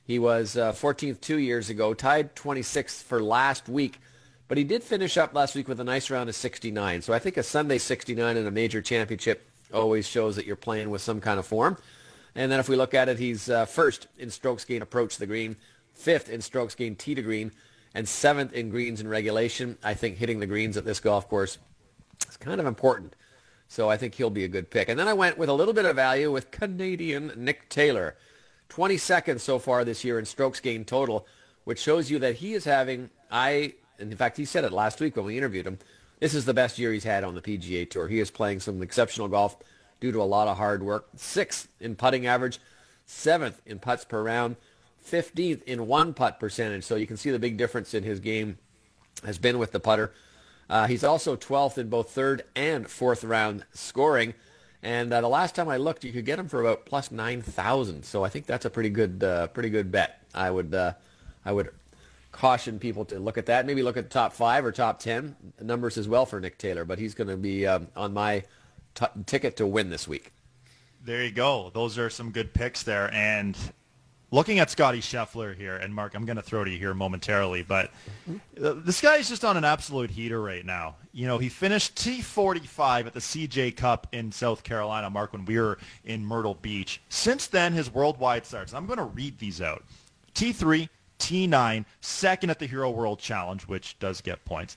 He was 14th 2 years ago, tied 26th for last week. But he did finish up last week with a nice round of 69. So I think a Sunday 69 in a major championship always shows that you're playing with some kind of form. And then if we look at it, he's first in strokes gained approach to the green, fifth in strokes gained tee to green, and seventh in greens in regulation. I think hitting the greens at this golf course is kind of important. So I think he'll be a good pick. And then I went with a little bit of value with Canadian Nick Taylor, 22nd so far this year in strokes gained total, which shows you that he is having, and in fact, he said it last week when we interviewed him, this is the best year he's had on the PGA Tour. He is playing some exceptional golf due to a lot of hard work. 6th in putting average, 7th in putts per round, 15th in one-putt percentage. So you can see the big difference in his game has been with the putter. He's also 12th in both third and fourth round scoring. And the last time I looked, you could get him for about plus 9,000. So I think that's a pretty good bet. I would caution people to look at that. Maybe look at the top 5 or top 10 numbers as well for Nick Taylor, but he's going to be on my ticket to win this week. There you go. Those are some good picks there. And looking at Scottie Scheffler here, and Mark, I'm going to throw to you here momentarily, but this guy is just on an absolute heater right now. You know, he finished T45 at the CJ Cup in South Carolina, Mark, when we were in Myrtle Beach. Since then, his worldwide starts, I'm going to read these out. T3, T9, second at the Hero World Challenge, which does get points.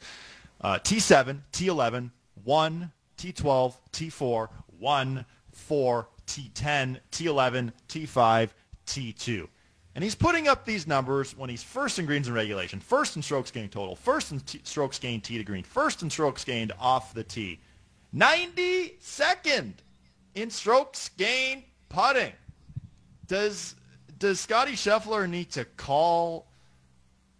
T7, T11, 1, T12, T4, 1, 4, T10, T11, T5, T2. And he's putting up these numbers when he's first in greens and regulation, first in strokes gained total, first in strokes gained tee to green, first in strokes gained off the tee, 92nd in strokes gained putting. Does Scottie Scheffler need to call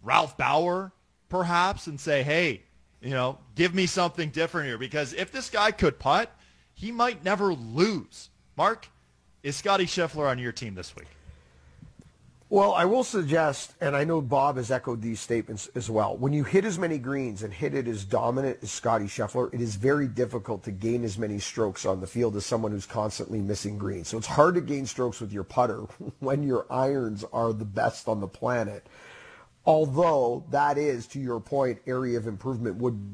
Ralph Bauer, perhaps, and say, hey, you know, give me something different here? Because if this guy could putt, he might never lose. Mark, is Scottie Scheffler on your team this week? Well, I will suggest, and I know Bob has echoed these statements as well, when you hit as many greens and hit it as dominant as Scottie Scheffler, it is very difficult to gain as many strokes on the field as someone who's constantly missing greens. So it's hard to gain strokes with your putter when your irons are the best on the planet. Although that is, to your point, area of improvement would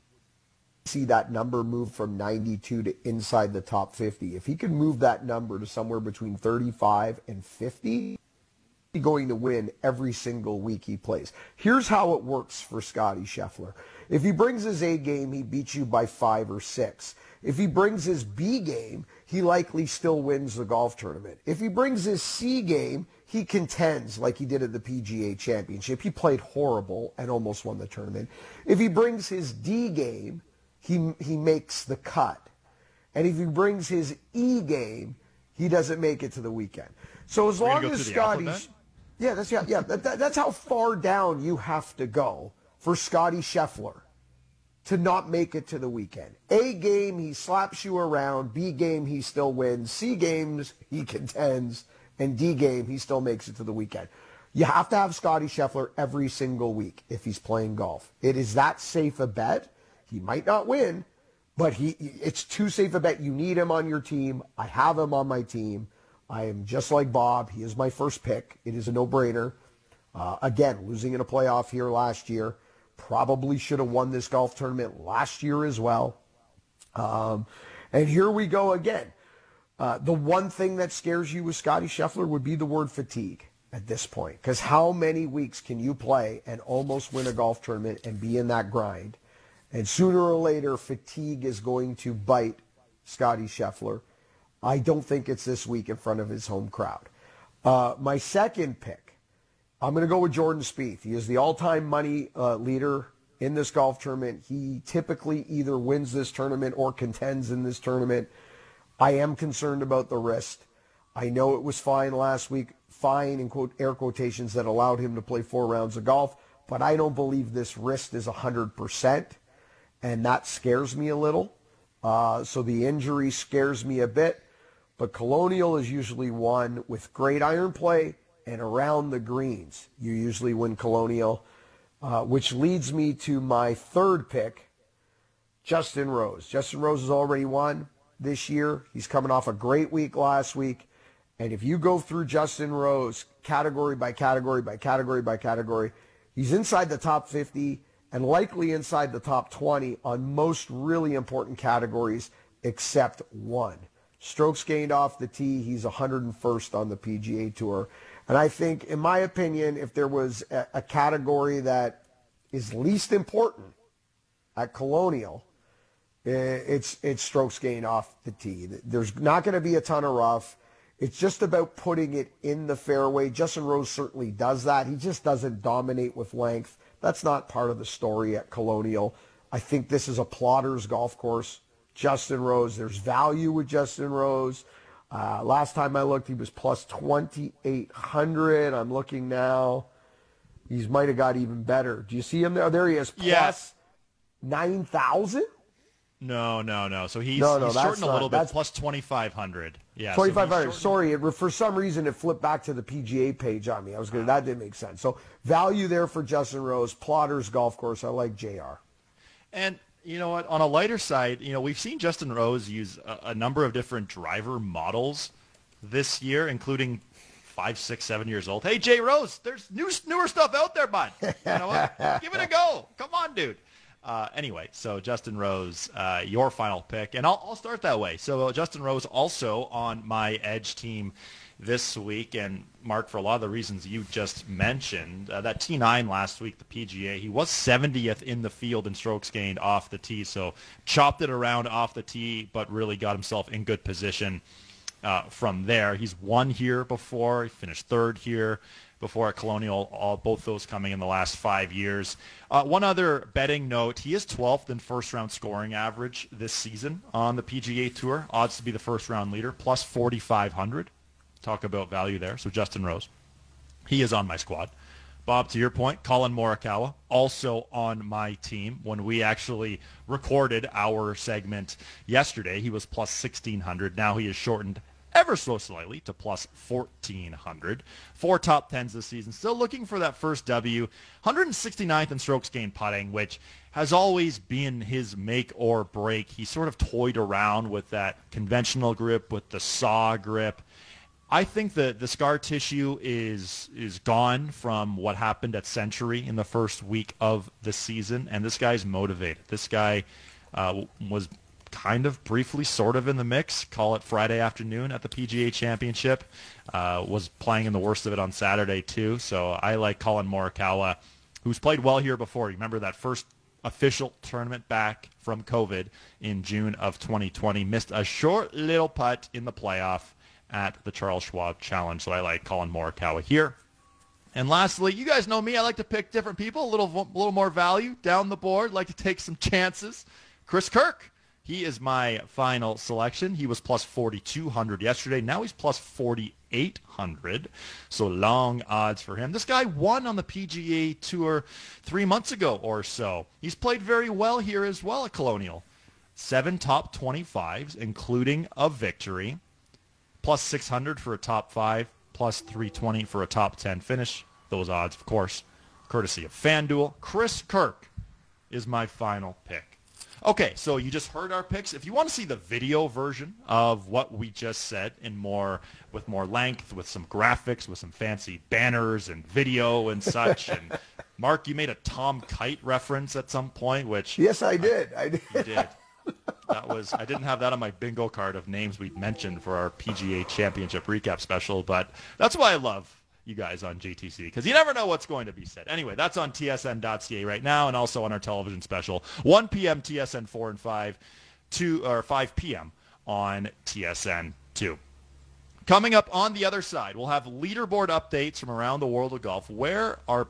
see that number move from 92 to inside the top 50. If he can move that number to somewhere between 35 and 50, going to win every single week he plays. Here's how it works for Scottie Scheffler. If he brings his A game, he beats you by 5 or 6. If he brings his B game, he likely still wins the golf tournament. If he brings his C game, he contends like he did at the PGA Championship. He played horrible and almost won the tournament. If he brings his D game, he makes the cut. And if he brings his E game, he doesn't make it to the weekend. So as long as Scottie's... Yeah, that's how far down you have to go for Scottie Scheffler to not make it to the weekend. A game, he slaps you around. B game, he still wins. C games, he contends. And D game, he still makes it to the weekend. You have to have Scottie Scheffler every single week if he's playing golf. It is that safe a bet. He might not win, but it's too safe a bet. You need him on your team. I have him on my team. I am just like Bob. He is my first pick. It is a no-brainer. Again, losing in a playoff here last year. Probably should have won this golf tournament last year as well. And here we go again. The one thing that scares you with Scottie Scheffler would be the word fatigue at this point. Because how many weeks can you play and almost win a golf tournament and be in that grind? And sooner or later, fatigue is going to bite Scottie Scheffler. I don't think it's this week in front of his home crowd. My second pick, I'm going to go with Jordan Spieth. He is the all-time money leader in this golf tournament. He typically either wins this tournament or contends in this tournament. I am concerned about the wrist. I know it was fine last week, fine in quote air quotations that allowed him to play 4 rounds of golf, but I don't believe this wrist is 100%, and that scares me a little. So the injury scares me a bit, but Colonial is usually won with great iron play and around the greens. You usually win Colonial, which leads me to my third pick, Justin Rose. Justin Rose has already won this year. He's coming off a great week last week. And if you go through Justin Rose category by category by category by category, he's inside the top 50 and likely inside the top 20 on most really important categories except one. Strokes gained off the tee, he's 101st on the PGA Tour. And I think, in my opinion, if there was a category that is least important at Colonial, it's strokes gained off the tee. There's not going to be a ton of rough. It's just about putting it in the fairway. Justin Rose certainly does that. He just doesn't dominate with length. That's not part of the story at Colonial. I think this is a plotter's golf course. Justin Rose, there's value with Justin Rose. Last time I looked, he was plus 2,800. I'm looking now. He's might have got even better. Do you see him there? There he is, plus 9,000? No. So he's shortened a little bit, plus 2,500. Yeah, 2,500. So for some reason, it flipped back to the PGA page on me. That didn't make sense. So value there for Justin Rose, plotters golf course. I like JR. And you know what? On a lighter side, you know, we've seen Justin Rose use a number of different driver models this year, including 5, 6, 7 years old. Hey, Jay Rose, there's newer stuff out there, bud. You know what? Give it a go. Come on, dude. Anyway, so Justin Rose, your final pick, and I'll start that way. So Justin Rose also on my edge team this week, and Mark, for a lot of the reasons you just mentioned, that T9 last week, the PGA, he was 70th in the field in strokes gained off the tee, so chopped it around off the tee, but really got himself in good position from there. He's won here before, he finished third here before at Colonial, both those coming in the last 5 years. One other betting note, he is 12th in first-round scoring average this season on the PGA Tour, odds to be the first-round leader, plus 4,500. Talk about value there. So Justin Rose, he is on my squad. Bob, to your point, Colin Morikawa, also on my team. When we actually recorded our segment yesterday, he was plus 1,600. Now he is shortened ever so slightly to plus 1,400. 4 top 10s this season. Still looking for that first W. 169th in strokes gained putting, which has always been his make or break. He sort of toyed around with that conventional grip, with the saw grip. I think that the scar tissue is gone from what happened at Century in the first week of the season, and this guy's motivated. This guy was kind of briefly sort of in the mix, call it Friday afternoon at the PGA Championship, was playing in the worst of it on Saturday too. So I like Colin Morikawa, who's played well here before. You remember that first official tournament back from COVID in June of 2020, missed a short little putt in the playoff at the Charles Schwab Challenge. So I like Colin Morikawa here. And lastly, you guys know me. I like to pick different people, a little more value down the board, like to take some chances. Chris Kirk, he is my final selection. He was plus 4,200 yesterday. Now he's plus 4,800. So long odds for him. This guy won on the PGA Tour 3 months ago or so. He's played very well here as well at Colonial. 7 top 25s, including a victory. Plus 600 for a top 5, plus 320 for a top 10 finish. Those odds, of course, courtesy of FanDuel. Chris Kirk is my final pick. Okay, so you just heard our picks. If you want to see the video version of what we just said with more length, with some graphics, with some fancy banners and video and such. And Mark, you made a Tom Kite reference at some point, which... Yes, I did. You did. I didn't have that on my bingo card of names we'd mentioned for our PGA Championship recap special, but that's why I love you guys on GTC, because you never know what's going to be said. Anyway, that's on tsn.ca right now, and also on our television special, 1 p.m. TSN 4 and 5, 5 p.m. on TSN 2. Coming up on the other side, we'll have leaderboard updates from around the world of golf. Where are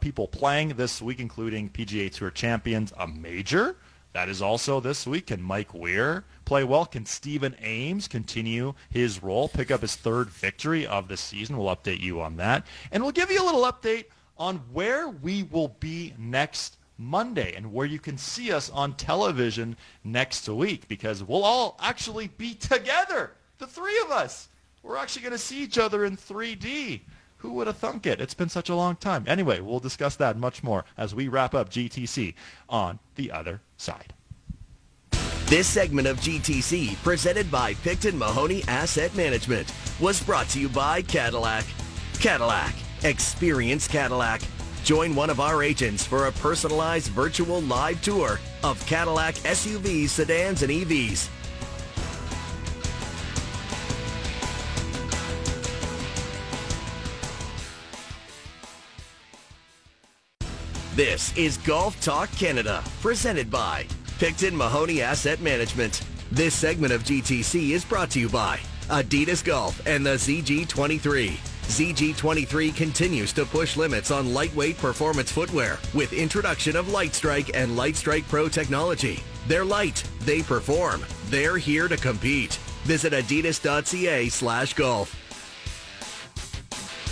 people playing this week, including PGA Tour champions, a major. That is also this week. Can Mike Weir play well? Can Stephen Ames continue his role, pick up his third victory of the season? We'll update you on that. And we'll give you a little update on where we will be next Monday and where you can see us on television next week, because we'll all actually be together. The three of us. We're actually going to see each other in 3D. Who would have thunk it? It's been such a long time. Anyway, we'll discuss that much more as we wrap up GTC on the other side. This segment of GTC, presented by Picton Mahoney Asset Management, was brought to you by Cadillac. Cadillac. Experience Cadillac. Join one of our agents for a personalized virtual live tour of Cadillac SUVs, sedans, and EVs. This is Golf Talk Canada, presented by Picton Mahoney Asset Management. This segment of GTC is brought to you by Adidas Golf and the ZG23. ZG23 continues to push limits on lightweight performance footwear with introduction of LightStrike and LightStrike Pro technology. They're light, they perform, they're here to compete. Visit adidas.ca/golf.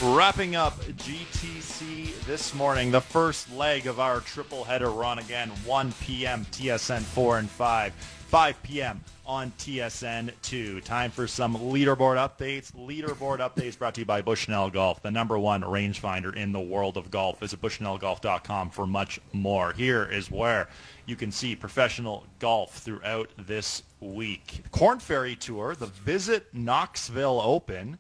Wrapping up GTC this morning, the first leg of our triple header run again, 1 p.m. TSN 4 and 5, 5 p.m. on TSN 2. Time for some leaderboard updates. Leaderboard updates brought to you by Bushnell Golf, the number one rangefinder in the world of golf. Visit bushnellgolf.com for much more. Here is where you can see professional golf throughout this week. Corn Ferry Tour, the Visit Knoxville Open,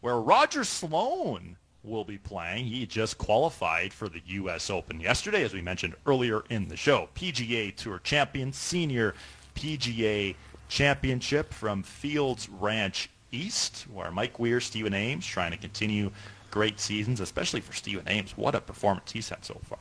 where Roger Sloan will be playing. He just qualified for the U.S. Open yesterday, as we mentioned earlier in the show. PGA Tour champion, senior PGA Championship from Fields Ranch East, where Mike Weir, Stephen Ames, trying to continue great seasons, especially for Stephen Ames. What a performance he's had so far.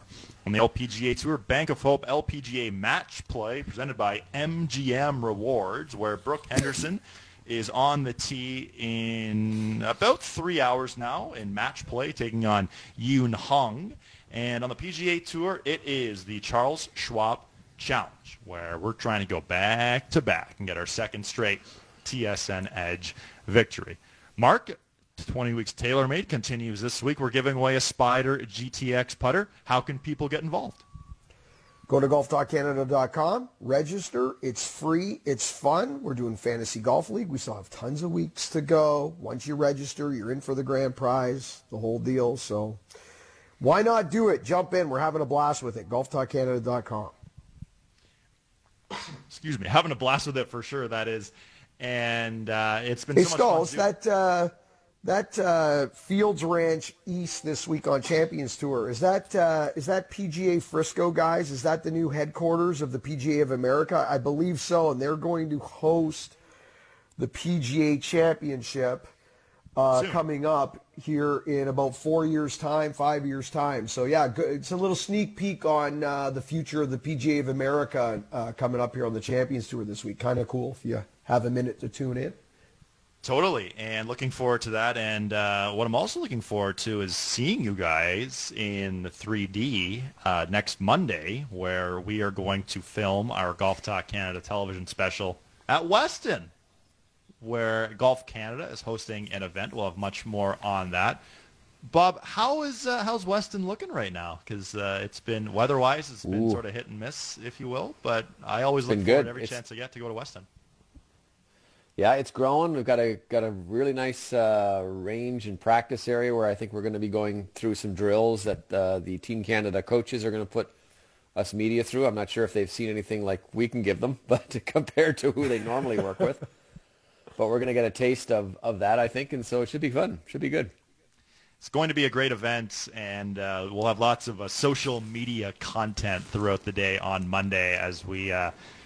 On the LPGA Tour, Bank of Hope LPGA Match Play, presented by MGM Rewards, where Brooke Henderson is on the tee in about 3 hours now in match play, taking on Yoon Hung. And on the PGA Tour, it is the Charles Schwab Challenge, where we're trying to go back to back and get our second straight TSN Edge victory. Mark, 20 Weeks TaylorMade continues this week. We're giving away a Spider GTX putter. How can people get involved? Go to golf.canada.com, register. It's free. It's fun. We're doing Fantasy Golf League. We still have tons of weeks to go. Once you register, you're in for the grand prize, the whole deal. So why not do it? Jump in. We're having a blast with it. Golf.canada.com. Excuse me. Having a blast with it for sure, that is. And it's been so much fun. That Fields Ranch East this week on Champions Tour, is that PGA Frisco, guys? Is that the new headquarters of the PGA of America? I believe so, and they're going to host the PGA Championship coming up here in about 4 years' time, 5 years' time. So, yeah, it's a little sneak peek on the future of the PGA of America coming up here on the Champions Tour this week. Kind of cool if you have a minute to tune in. Totally, and looking forward to that. And what I'm also looking forward to is seeing you guys in 3D next Monday, where we are going to film our Golf Talk Canada television special at Weston, where Golf Canada is hosting an event. We'll have much more on that. Bob, how's Weston looking right now? Because it's been, weather-wise, it's been sort of hit and miss, if you will. But I always look forward to every chance I get to go to Weston. Yeah, it's growing. We've got a really nice range and practice area where I think we're going to be going through some drills that the Team Canada coaches are going to put us media through. I'm not sure if they've seen anything like we can give them, but compared to who they normally work with. But we're going to get a taste of that, I think, and so it should be fun. Should be good. It's going to be a great event, and we'll have lots of social media content throughout the day on Monday as we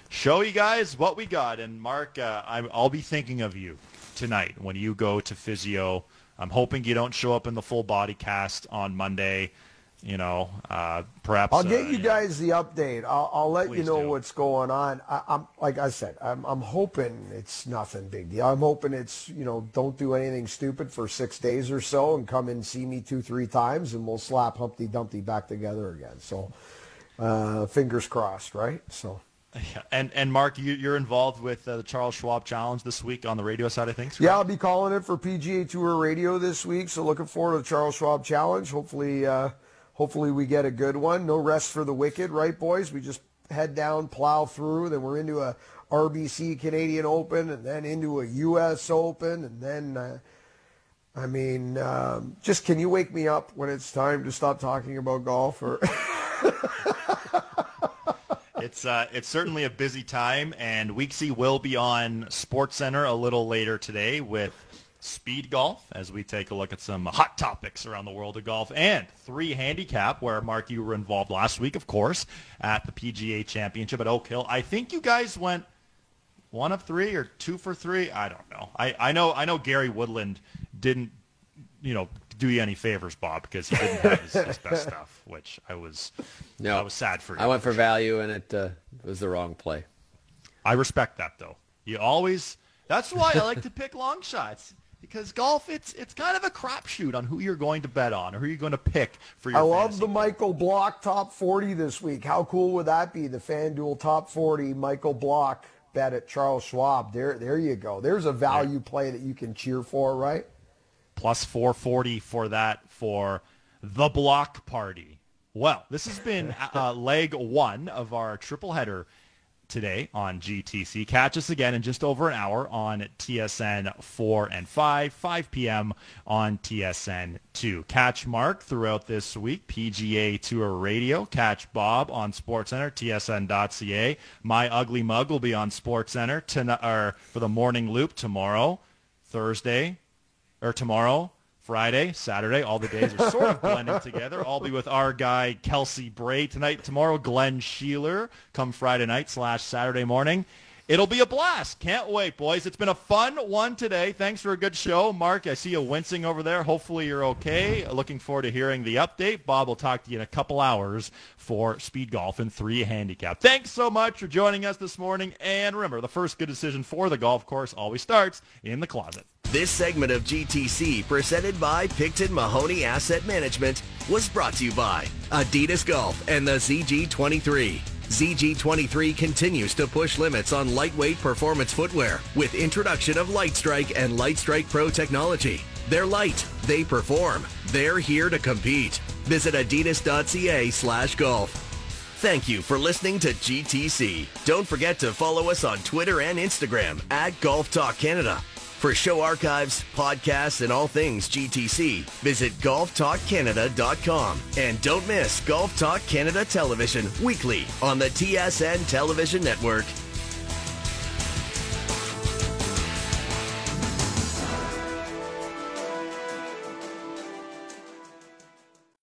show you guys what we got. And Mark, I'll be thinking of you tonight when you go to physio. I'm hoping you don't show up in the full body cast on Monday. you know, perhaps. I'll get you guys the update. I'll let you know what's going on. I'm like I said, I'm hoping it's nothing big deal. I'm hoping it's, you know, don't do anything stupid for 6 days or so and come and see me 2-3 times and we'll slap Humpty Dumpty back together again. So fingers crossed, right? So. Yeah. And Mark, you're involved with the Charles Schwab Challenge this week on the radio side of things, correct? Yeah, I'll be calling it for PGA Tour Radio this week, so looking forward to the Charles Schwab Challenge. Hopefully we get a good one. No rest for the wicked, right, boys? We just head down, plow through, then we're into a RBC Canadian Open, and then into a U.S. Open, and then... just can you wake me up when it's time to stop talking about golf? Or... It's certainly a busy time, and Weeksy will be on SportsCenter a little later today with Speed Golf as we take a look at some hot topics around the world of golf, and 3 handicap, where, Mark, you were involved last week, of course, at the PGA Championship at Oak Hill. I think you guys went 1 of 3 or 2 for 3. I don't know. I know Gary Woodland didn't, you know, do you any favors, Bob, because he didn't have his best stuff, which I was sad for you. I went for value, and it was the wrong play. I respect that, though. That's why I like to pick long shots, because golf, it's kind of a crapshoot on who you're going to bet on or who you're going to pick for your fantasy. I love the Michael Block top 40 this week. How cool would that be? The FanDuel top 40, Michael Block bet at Charles Schwab. There you go. There's a value play that you can cheer for, right? Plus 440 for that for the block party. Well, this has been leg one of our triple header today on GTC. Catch us again in just over an hour on TSN 4 and 5, 5 p.m. on TSN 2. Catch Mark throughout this week, PGA Tour Radio. Catch Bob on SportsCenter, tsn.ca. My Ugly Mug will be on SportsCenter for the morning loop tomorrow, Thursday. Or tomorrow, Friday, Saturday, all the days are sort of blending together. I'll be with our guy, Kelsey Bray, tonight. Tomorrow, Glenn Sheeler, come Friday night / Saturday morning. It'll be a blast. Can't wait, boys. It's been a fun one today. Thanks for a good show. Mark, I see you wincing over there. Hopefully you're okay. Looking forward to hearing the update. Bob will talk to you in a couple hours for Speed Golf and 3 handicap. Thanks so much for joining us this morning. And remember, the first good decision for the golf course always starts in the closet. This segment of GTC, presented by Picton Mahoney Asset Management, was brought to you by Adidas Golf and the ZG23. ZG23 continues to push limits on lightweight performance footwear with introduction of LightStrike and LightStrike Pro technology. They're light, they perform, they're here to compete. Visit adidas.ca/golf. Thank you for listening to GTC. Don't forget to follow us on Twitter and Instagram @Golf Talk Canada. For show archives, podcasts, and all things GTC, visit golftalkcanada.com. And don't miss Golf Talk Canada Television weekly on the TSN Television Network.